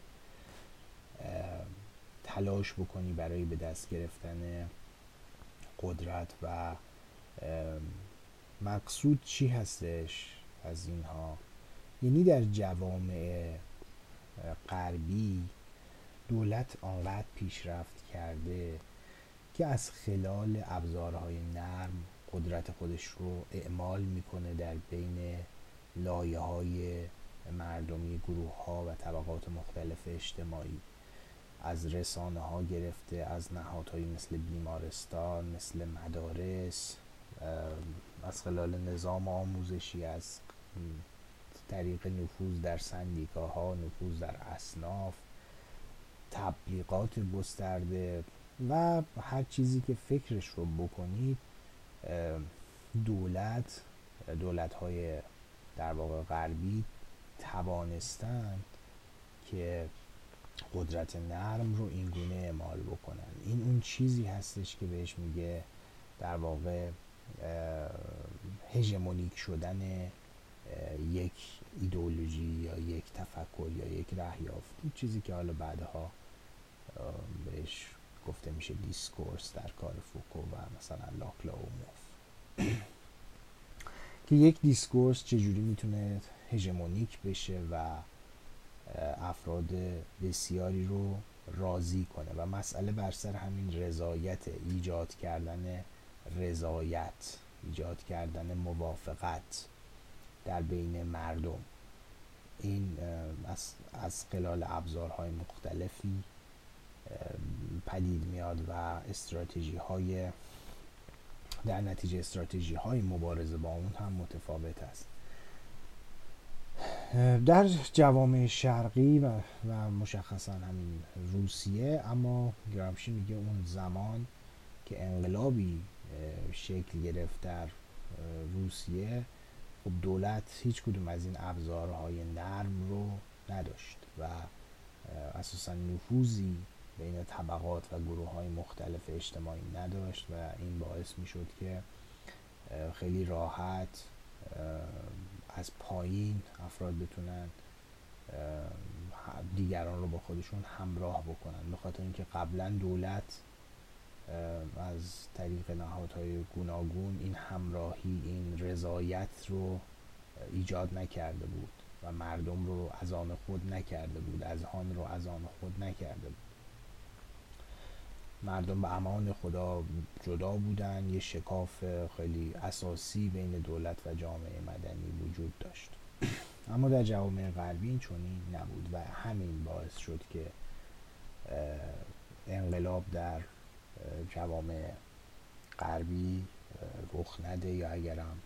تلاش بکنی برای به دست گرفتن قدرت. و مقصود چی هستش از اینها؟ یعنی در جوامع غربی دولت آنقدر پیشرفت کرده که از خلال ابزارهای نرم قدرت خودش رو اعمال میکنه در بین لایه‌های مردمی، گروه‌ها و طبقات مختلف اجتماعی، از رسانه‌ها گرفته، از نهادهایی مثل بیمارستان، مثل مدارس، از خلال نظام آموزشی، از طریق نفوذ در سندیکاها، نفوذ در اصناف، تبلیغات گسترده و هر چیزی که فکرش رو بکنید دولت دولت‌های در واقع غربی توانستند که قدرت نرم رو اینگونه اعمال بکنن. این اون چیزی هستش که بهش میگه در واقع هژمونیک شدن یک ایدئولوژی یا یک تفکر یا یک رهیافت، چیزی که حالا بعدها بهش گفته میشه دیسکورس در کار فوکو و مثلا لاکلاو و موف، که یک دیسکورس چجوری میتونه هژمونیک بشه و افراد بسیاری رو راضی کنه و مسئله بر سر همین رضایت، ایجاد کردن رضایت، ایجاد کردن موافقت در بین مردم. این از, از خلال ابزارهای مختلفی پدید میاد و استراتژی های در نتیجه استراتژی های مبارزه با اون هم متفاوت است. در جوامع شرقی و, و مشخصا همین روسیه، اما گرامشی میگه اون زمان که انقلابی شکل گرفت در روسیه، خب دولت هیچ کدوم از این ابزارهای نرم رو نداشت و اساسا نفوذی بین طبقات و گروه های مختلف اجتماعی نداشت و این باعث میشد که خیلی راحت از پایین افراد بتونن دیگران رو با خودشون همراه بکنن، به خاطر اینکه قبلا دولت از طریق نهادهای گوناگون این همراهی، این رضایت رو ایجاد نکرده بود و مردم رو از آن خود نکرده بود، از آن رو از آن خود نکرده بود. مردم به امان خدا جدا بودن، یه شکاف خیلی اساسی بین دولت و جامعه مدنی وجود داشت. اما در جامعه غربی این چنین نبود و همین باعث شد که انقلاب در جوامع غربی رخ نده یا اگرم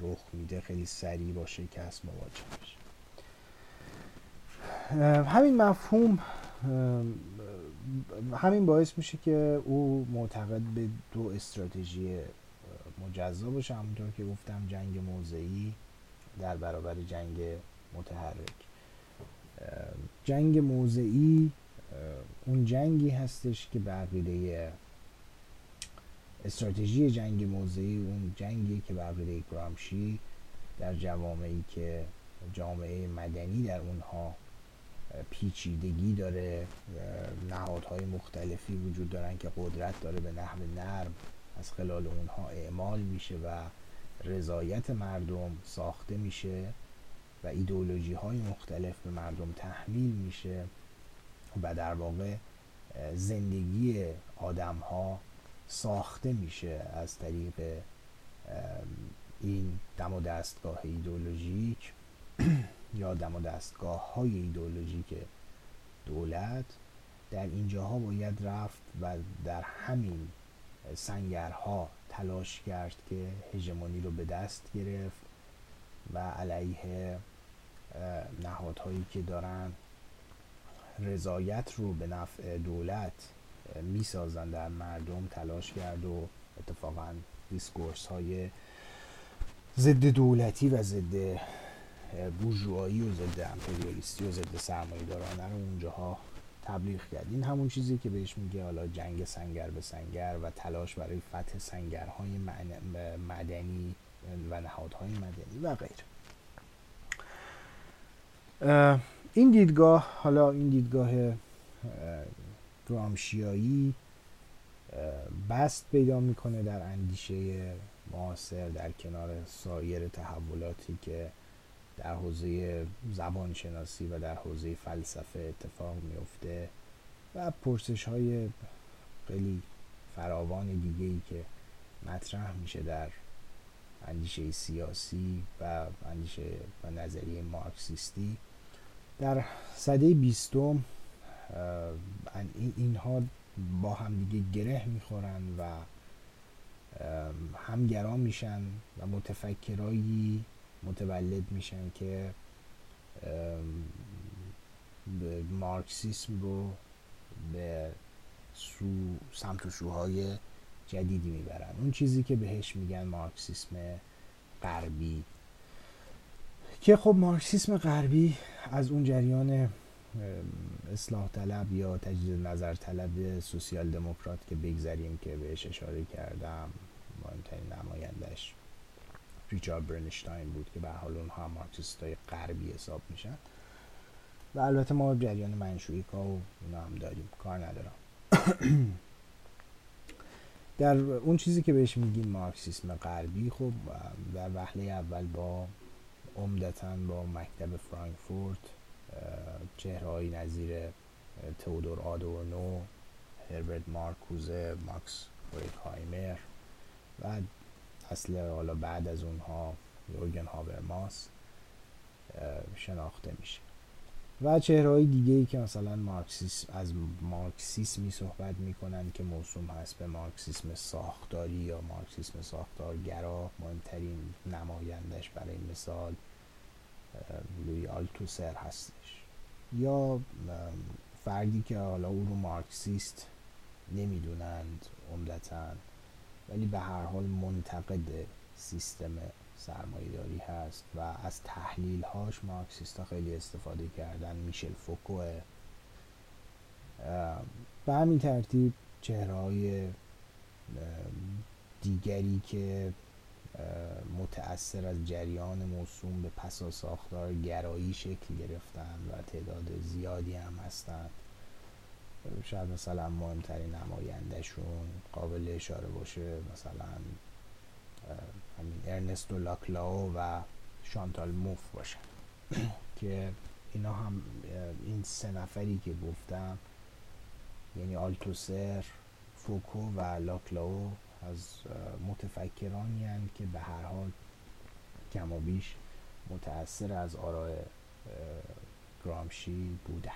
رخ میده خیلی سریع با شکست مواجه بشه. همین مفهوم همین باعث میشه که او معتقد به دو استراتژی مجزا باشه، همونطور که گفتم جنگ موضعی در برابر جنگ متحرک. جنگ موضعی اون جنگی هستش که به عقیده استراتژی جنگ موضعی اون جنگی که به عقیده گرامشی در جوامعی که جامعه مدنی در اونها پیچیدگی داره، نهادهای مختلفی وجود دارن که قدرت داره، به نحو نرم از خلال اونها اعمال میشه و رضایت مردم ساخته میشه و ایدئولوژی های مختلف به مردم تحمیل میشه و در واقع زندگی آدم ها ساخته میشه از طریق این دم و دستگاه ایدئولوژیک یا دم و دستگاه های ایدئولوژیک دولت. در اینجاها باید رفت و در همین سنگرها تلاش کرد که هژمونی رو به دست گرفت و علیه نهادهایی که دارن رضایت رو به نفع دولت میسازن در مردم تلاش کرد و اتفاقا دیسکورس های ضد دولتی و ضد بورژوایی و ضد امپریالیستی و ضد سرمایه‌دارانه رو اونجاها تبلیغ کرد. این همون چیزی که بهش میگه حالا جنگ سنگر به سنگر و تلاش برای فتح سنگرهای مدنی و نهادهای مدنی و غیره. این دیدگاه، حالا این دیدگاه گرامشیایی بست پیدا میکنه در اندیشه معاصر در کنار سایر تحولاتی که در حوزه زبانشناسی و در حوزه فلسفه اتفاق میفته و پرسش های خیلی فراوان دیگه‌ای که مطرح میشه در اندیشه سیاسی و اندیشه و نظریه مارکسیستی در سده بیستم. اینها با هم دیگه گره میخورن و همگرا میشن و متفکرایی متولد میشن که مارکسیسم رو به سو سمت و سوهای جدیدی میبرن. اون چیزی که بهش میگن مارکسیسم غربی، که خب مارکسیسم غربی از اون جریان اصلاح طلب یا تجدید نظر طلب سوسیال دموکرات که بگذاریم که بهش اشاره کردم، مهمترین نمایندش ریچارد برنشتاین بود که به حال اونها مارکسیستای غربی حساب میشن و البته ما جریان منشویکا و اونا هم داریم، کار ندارم. در اون چیزی که بهش میگیم مارکسیسم غربی، خب در وهله اول با عمدتاً با مکتب فرانکفورت، چهره‌ای نظیر تودور آدورنو، هربرت مارکوزه، ماکس وایتمایر و اصل حالا بعد از اونها یورگن هابرماس شناخته میشه و چهره‌های دیگه‌ای که مثلا مارکسیسم از مارکسیسمی صحبت میکنن که موسوم هست به مارکسیسم ساختاری یا مارکسیسم ساختارگرا، مهمترین نمایندش برای مثال لوی آلتوسر هستش، یا فردی که حالا او رو مارکسیست نمیدونند عمدتاً ولی به هر حال منتقد سیستم سرمایه‌داری هست و از تحلیل‌هاش مارکسیست‌ها خیلی استفاده کردن، میشل فوکو. به همین ترتیب چهره‌های دیگری که متأثر از جریان موسوم به پسا ساختار گرایی شکل گرفتن و تعداد زیادی هم هستند. شاید مثلا مهمترین نمایندهشون قابل اشاره باشه مثلا همین ارنستو لاکلاو و شانتال موف باشن که اینا هم این سه نفری که گفتم یعنی آلتوسر، فوکو و لاکلاو از متفکرانی هستند که به هر حال کم و بیش متأثر از آراء گرامشی بودند.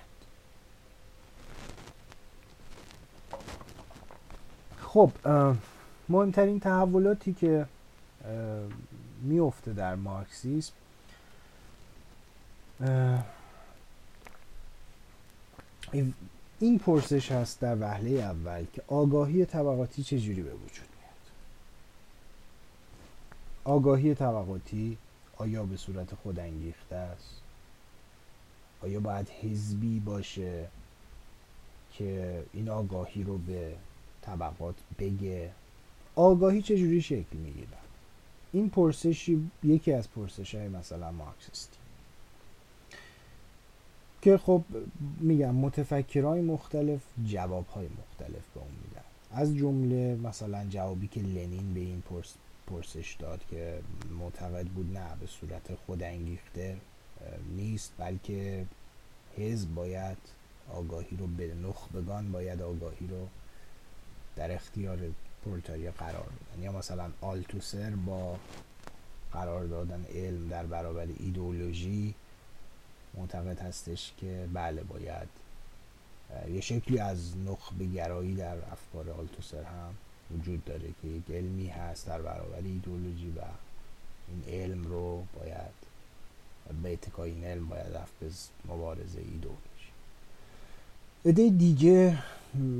خب مهمترین تحولاتی که میفته در مارکسیسم این پرسش هست در وهله اول که آگاهی طبقاتی چجوری به وجود میاد. آگاهی طبقاتی آیا به صورت خودانگیخته است؟ آیا باید حزبی باشه که این آگاهی رو به طبقات بگه؟ آگاهی چجوری شکل میگیره؟ این پرسشی یکی از پرسش‌های مثلا مارکسیستی که خب میگم متفکرای مختلف جواب‌های مختلف به اون میدن، از جمله مثلا جوابی که لنین به این پرس پرسش داد که معتقد بود نه به صورت خودانگیخته نیست، بلکه حزب باید آگاهی رو به نخبگان باید آگاهی رو در اختیار پرولتاریا قرار میدن. یا مثلا آلتوسر با قرار دادن علم در برابر ایدئولوژی معتقد هستش که بله باید یه شکلی از نخبه‌گرایی در افکار آلتوسر هم وجود داره که یک علمی هست در برابر ایدئولوژی و این علم رو باید به اتکای این علم باید رفت به مبارزه ایدئولوژی. ایده دیگه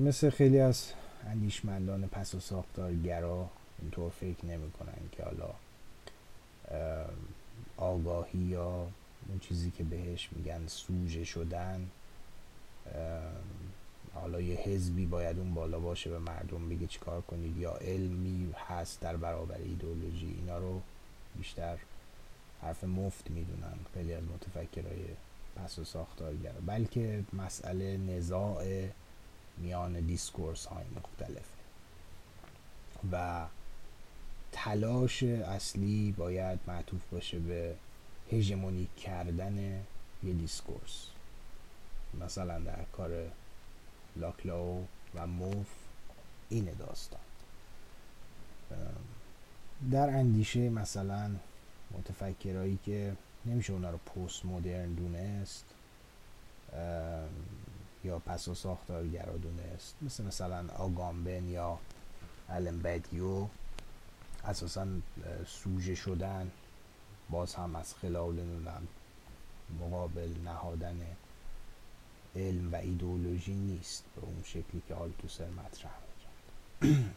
مثل خیلی از اندیشمندان پس و ساختارگرا اینطور فکر نمی کنن که حالا آگاهی یا اون چیزی که بهش میگن سوژه شدن، حالا یه حزبی باید اون بالا باشه به مردم بگه چیکار کنید یا علمی هست در برابر ایدئولوژی. اینا رو بیشتر حرف مفت میدونن خیلی از متفکرای پس و ساختارگرا، بلکه مسئله نزاع میان دیسکورس های مختلف و تلاش اصلی باید معطوف باشه به هژمونی کردن یه دیسکورس. مثلا در کار لاکلاو و موف این داستان. در اندیشه مثلا متفکرایی که نمیشه اونا رو پست مدرن دونست یا پس و ساختارگرا دونست، مثل مثلا آگامبن یا آلن بدیو، اساسا سوژه شدن باز هم از خلال مقابل نهادن علم و ایدئولوژی نیست به اون شکلی که آلتوسر مطرح می‌کرد.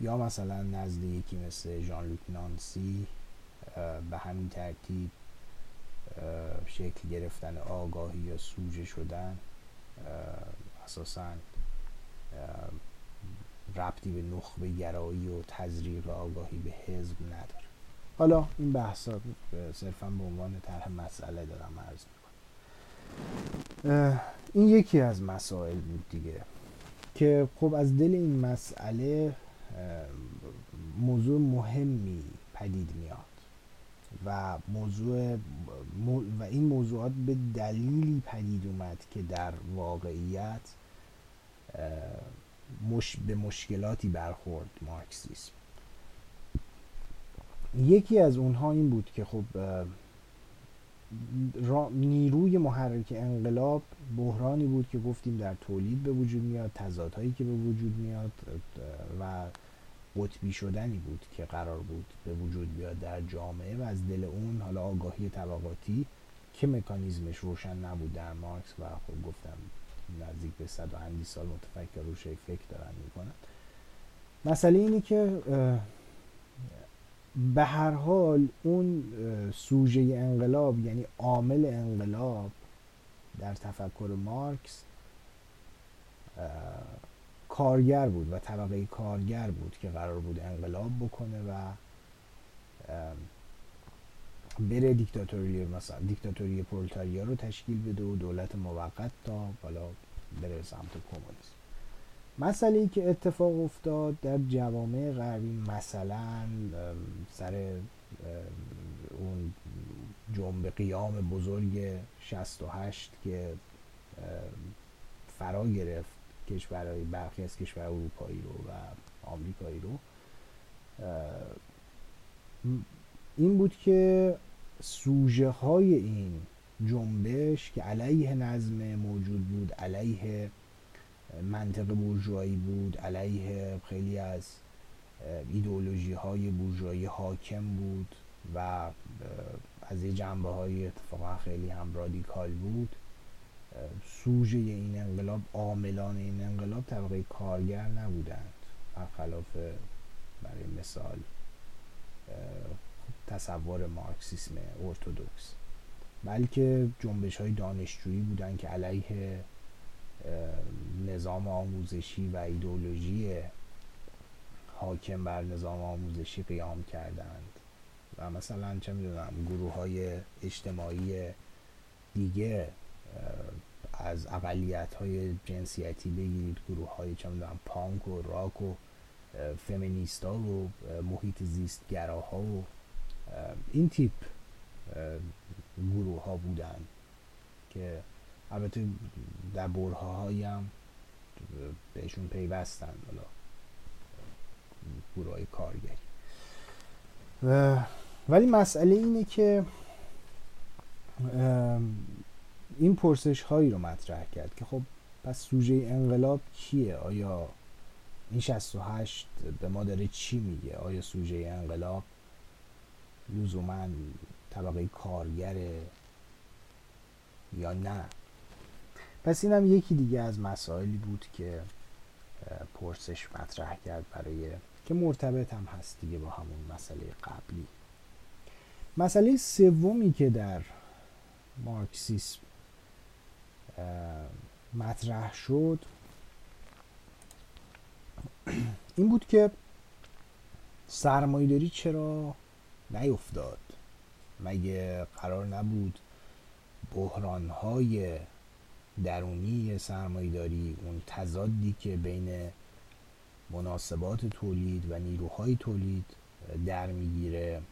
یا مثلا نزد یکی مثل ژان لوک نانسی به همین ترتیب شکل گرفتن آگاهی یا سوژه شدن اساساً ربطی به نخبه گرایی و تزریق آگاهی به حزب نداره. حالا این بحث ها صرفاً به عنوان طرح مسئله دارم عرض میکنم. این یکی از مسائل بود دیگه که خب از دل این مسئله موضوع مهمی پدید میاد و موضوع و این موضوعات به دلیلی پدید اومد که در واقعیت مش به مشکلاتی برخورد مارکسیسم. یکی از اونها این بود که خب نیروی محرک انقلاب بحرانی بود که گفتیم در تولید به وجود میاد، تضادهایی که به وجود میاد و قطبی شدنی بود که قرار بود به وجود بیاد در جامعه و از دل اون حالا آگاهی طبقاتی که مکانیزمش روشن نبود در مارکس و خب گفتم نزدیک به صد و اندی سال متفکر روش فکر دارن میکنن. مسئله اینه که به هر حال اون سوژه انقلاب یعنی عامل انقلاب در تفکر مارکس کارگر بود و طبقه کارگر بود که قرار بود انقلاب بکنه و بره دیکتاتوری مثلا دیکتاتوری پرولتاریا رو تشکیل بده و دولت موقت تا بالا بره سمت کمونیسم. مسئله ای که اتفاق افتاد در جوامع غربی مثلا سر اون جنبش قیام بزرگ شصت و هشت که فرا گرفت کشورهای برخی از کشور اروپایی رو و آمریکایی رو این بود که سوژه های این جنبش که علیه نظم موجود بود، علیه منطق بورژوایی بود، علیه خیلی از ایدئولوژی های بورژوایی حاکم بود و از یه جنبه های اتفاقا خیلی هم رادیکال بود، سوژه این انقلاب، عاملان این انقلاب طبقه کارگر نبودند، برخلاف برای مثال تصور مارکسیسم ارتودکس، بلکه جنبش های دانشجویی بودند که علیه نظام آموزشی و ایدئولوژی حاکم بر نظام آموزشی قیام کردند و مثلا چه میدونم گروه های اجتماعی دیگه از اقلیت های جنسیتی بگیرید، گروه های چه میدونم پانک و راک و فمینیست ها و محیط زیستگراها و این تیپ گروه ها بودن که البته در برهه هایی هم بهشون پیوستن حالا گروه های کارگری. ولی مسئله اینه که این پرسش هایی رو مطرح کرد که خب پس سوژه انقلاب کیه؟ آیا این شصت و هشت به ما داره چی میگه؟ آیا سوژه انقلاب لزوما طبقه کارگره یا نه؟ پس این هم یکی دیگه از مسائلی بود که پرسش مطرح کرد برای که مرتبط هم هست دیگه با همون مسئله قبلی. مسئله سومی که در مارکسیسم مطرح شد این بود که سرمایه‌داری چرا نیفتاد؟ مگه قرار نبود بحران‌های درونی سرمایه‌داری، اون تضادی که بین مناسبات تولید و نیروهای تولید در میگیره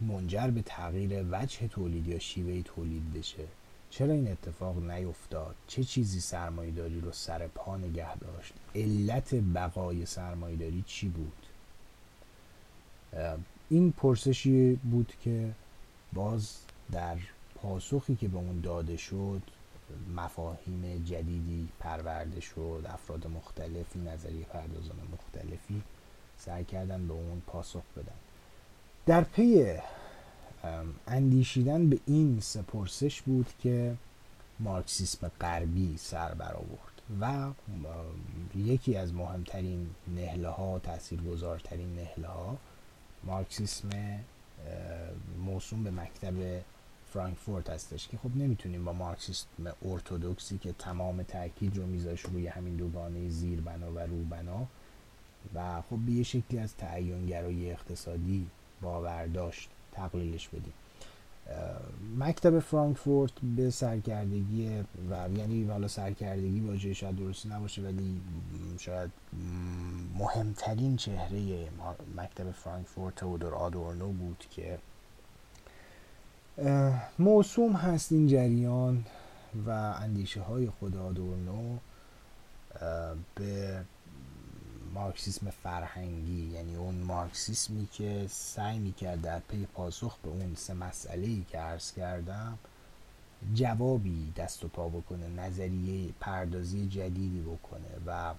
منجر به تغییر وجه تولید یا شیوه تولید بشه، چرا این اتفاق نیفتاد؟ چه چیزی سرمایه‌داری رو سر پا نگه داشت؟ علت بقای سرمایه‌داری چی بود؟ این پرسشی بود که باز در پاسخی که به اون داده شد مفاهیم جدیدی پرورده شد، افراد مختلفی، نظریه پردازان مختلفی سعی کردن به اون پاسخ بدن. در پی اندیشیدن به این سه پرسش بود که مارکسیسم غربی سر برآورد و یکی از مهمترین نهله ها، تاثیرگذارترین نهله ها، مارکسیسم موسوم به مکتب فرانکفورت هستش که خب نمیتونیم با مارکسیسم ارتودکسی که تمام تاکید رو میذاشه روی همین دوگانه زیر بنا و رو بنا و خب به یه شکلی از تعیین‌گرایی اقتصادی باورداشت تقلیلش بدیم. مکتب فرانکفورت به سرکردگی و یعنی والا سرکردگی واژه شاید درستی نباشه ولی شاید مهمترین چهره مکتب فرانکفورت تودور آدورنو بود که موسوم هست این جریان و اندیشه های خود آدورنو به مارکسیسم فرهنگی، یعنی اون مارکسیسمی که سعی میکرد در پی پاسخ به اون سه مسئله‌ای که عرض کردم جوابی دست و پا بکنه، نظریه پردازی جدیدی بکنه و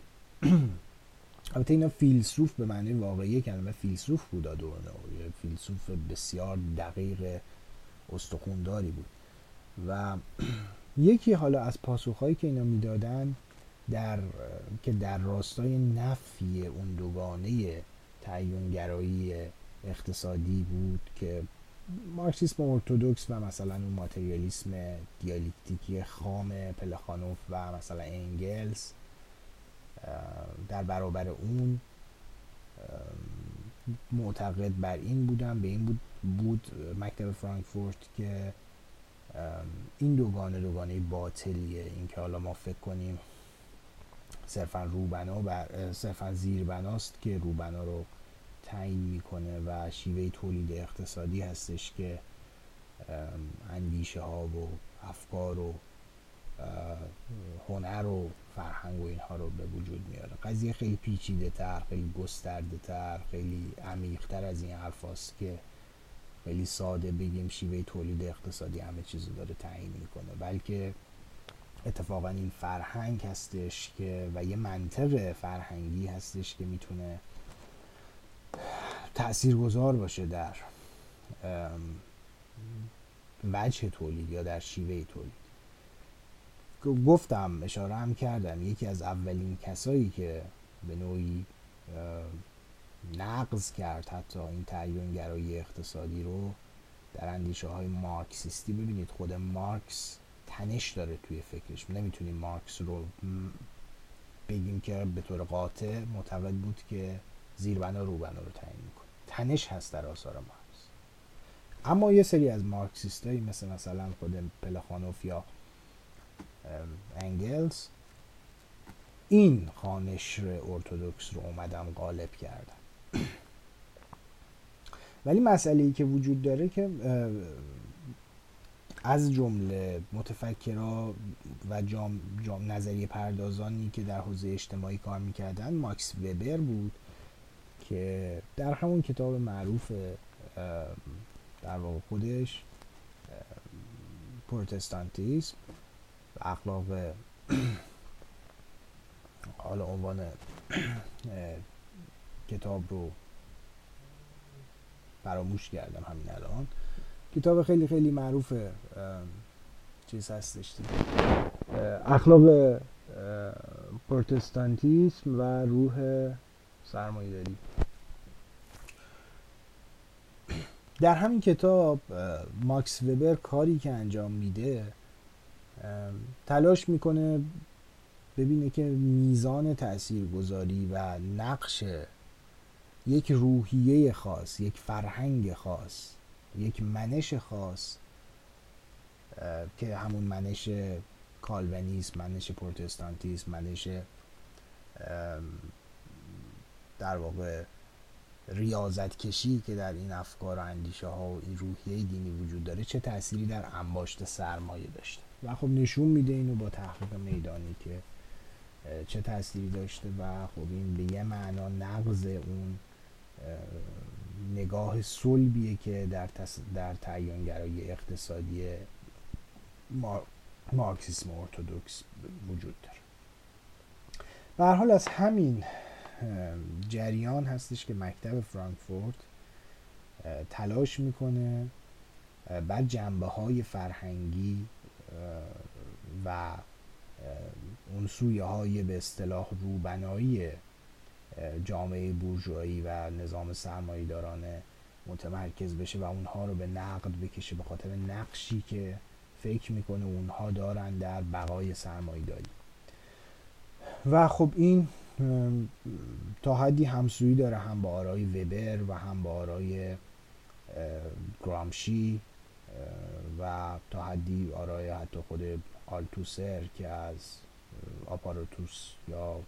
البته اینا فیلسوف به معنی واقعی کلمه فیلسوف بود آدورنو، یه فیلسوف بسیار دقیق استخونداری بود و یکی حالا از پاسخهایی که اینا میدادن در که در راستای نفی اون دوگانه تعیین‌گرایی اقتصادی بود که مارکسیسم ارتودکس و مثلا اون ماتریالیسم دیالکتیکی خام پل خانوف و مثلا انگلس در برابر اون معتقد بر این بودن، به این بود بود مکتب فرانکفورت که این دوگانه دوگانه باطلیه، این که حالا ما فکر کنیم صرفا روبنا بر صرفا زیربناست که روبنا رو تعیین میکنه و شیوه تولید اقتصادی هستش که اندیشه ها و افکار و هنر و فرهنگ و اینها رو به وجود میاره. قضیه خیلی پیچیده تر، خیلی گسترده تر، خیلی عمیق تر از این حرف هست که خیلی ساده بگیم شیوه تولید اقتصادی همه چیز رو داره تعیین میکنه، بلکه اتفاقا این فرهنگ هستش که و یه منطق فرهنگی هستش که میتونه تاثیرگذار باشه در وجه تولید یا در شیوه تولید. گفتم، اشاره هم کردم، یکی از اولین کسایی که به نوعی نقض کرد حتی این تعیین‌گرایی اقتصادی رو در اندیشه های مارکسیستی، ببینید خود مارکس تنش داره توی فکرش، نمیتونیم مارکس رو بگیم که به طور قاطع معتقد بود که زیربنا روبنا رو تعیین میکنه، تنش هست در آثار مارکس. اما یه سری از مارکسیستایی مثل مثلا خود پلخانوف یا انگلس این خانشر ارتودکس رو اومدم غالب کردن. ولی مسئله‌ای که وجود داره که از جمله متفکرها و جام جام نظریه پردازانی که در حوزه اجتماعی کار میکردن، ماکس وبر بود که در همون کتاب معروف در واقع خودش پروتستانتیسم و اخلاق حالا عنوان کتاب رو فراموش کردم همین الان، کتاب خیلی خیلی معروف چیز هستش دیگه، اخلاق پروتستانتیسم و روح سرمایه‌داری. در همین کتاب ماکس وبر کاری که انجام میده تلاش میکنه ببینه که میزان تاثیرگذاری و نقش یک روحیه خاص، یک فرهنگ خاص، یک منش خاص که همون منش کالوینیسم، منش پروتستانتیسم، منش در واقع ریاضت کشی که در این افکار و اندیشه ها و این روحیه دینی وجود داره چه تأثیری در انباشت سرمایه داشته و خب نشون میده اینو با تحقیق میدانی که چه تأثیری داشته و خب این به یه معنا نقض اون نگاه صلبیه که در تس... در تعیین‌گرایی اقتصادی مار... مارکسیسم ارتودکس وجود داره. به هر حال از همین جریان هستش که مکتب فرانکفورت تلاش میکنه بر جنبه‌های فرهنگی و اون سویه های به اصطلاح روبنایی جامعه بورژوایی و نظام سرمایه‌دارانه متمرکز بشه و اونها رو به نقد بکشه به خاطر نقشی که فکر میکنه اونها دارن در بقای سرمایه‌داری. و خب این تا حدی همسویی داره هم با آرای وبر و هم با آرای گرامشی و تا حدی آرای حتی خود آلتوسر که از آپاراتوس یا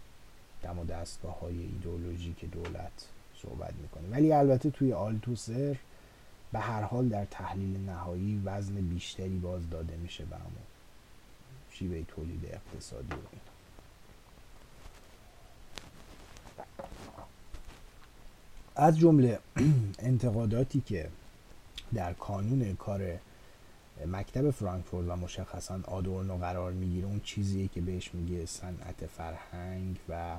دم و دستگاه های ایدئولوژیک دولت صحبت میکنه. ولی البته توی آلتوسر به هر حال در تحلیل نهایی وزن بیشتری باز داده میشه به همون شیوه تولید اقتصادی. از جمله انتقاداتی که در کانون کار مکتب فرانکفورت و مشخصا آدورنو قرار میگیره اون چیزیه که بهش میگه صنعت فرهنگ و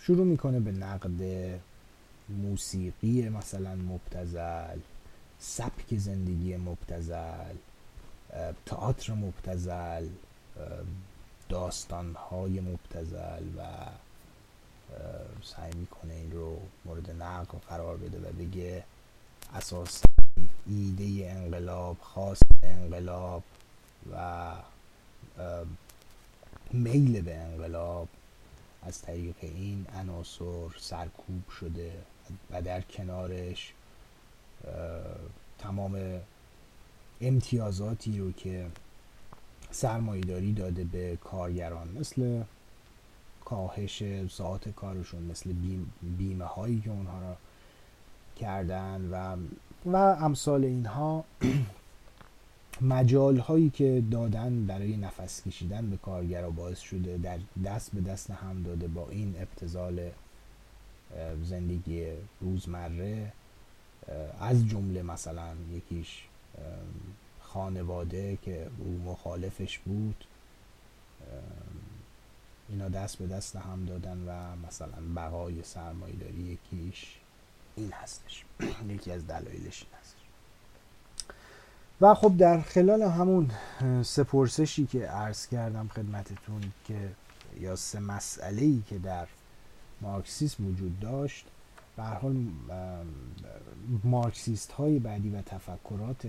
شروع میکنه به نقد موسیقی مثلا مبتذل، سبک زندگی مبتذل، تئاتر مبتذل، داستانهای مبتذل و سعی میکنه این رو مورد نقد قرار بده و بگه اساسا ایده انقلاب، خواست انقلاب و میل به انقلاب از طریق این عناصر سرکوب شده و در کنارش تمام امتیازاتی رو که سرمایه‌داری داده به کارگران مثل کاهش ساعت کارشون، مثل بیم، بیمه هایی که اونها را کردن و و امثال اینها، مجال هایی که دادن برای نفس کشیدن به کارگرها باعث شده در دست به دست هم داده با این ابتذال زندگی روزمره، از جمله مثلا یکیش خانواده که او مخالفش بود، اینا دست به دست هم دادن و مثلا بقای سرمایه‌داری یکیش این هستش، یکی از دلایلش این هستش. و خب در خلال همون سه پرسشی که عرض کردم خدمتتون که یا سه مسئله‌ای که در مارکسیسم وجود داشت، به هر حال مارکسیست‌های بعدی و تفکرات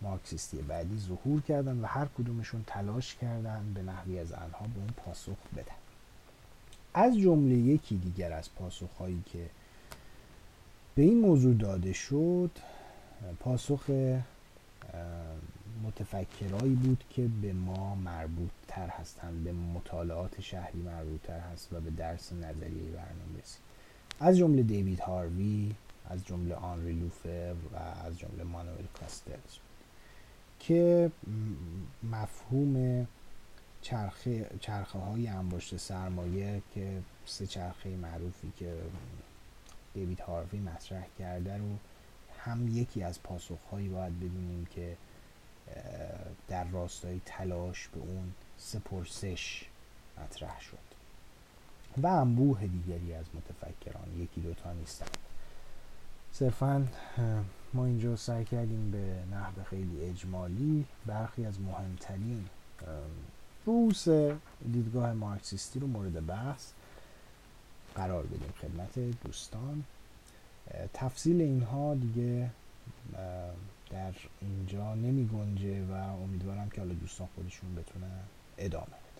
مارکسیستی بعدی ظهور کردن و هر کدومشون تلاش کردن به نحوی از آنها به اون پاسخ بدن. از جمله یکی دیگر از پاسخ‌هایی که به این موضوع داده شد، پاسخ متفکرایی بود که به ما مربوط تر هستند، به مطالعات شهری مربوط تر هست و به درس نظریه برنامه‌ریزی، از جمله دیوید هاروی، از جمله آنری لوفه و از جمله مانوئل کاستلز، که مفهوم چرخه چرخه های انباشت سرمایه که سه چرخه معروفی که دیوید هاروی مطرح کرده رو هم یکی از پاسخهایی باید بدونیم که در راستای تلاش به اون سه پرسش مطرح شد و انبوه دیگری از متفکران، یکی دوتا نیستن. صرفا ما اینجا سعی کردیم به نحو خیلی اجمالی برخی از مهمترین رؤوس دیدگاه مارکسیستی رو مورد بحث قرار بدیم خدمت دوستان. تفصیل اینها دیگه در اینجا نمی گنجه و امیدوارم که حالا دوستان خودشون بتونن ادامه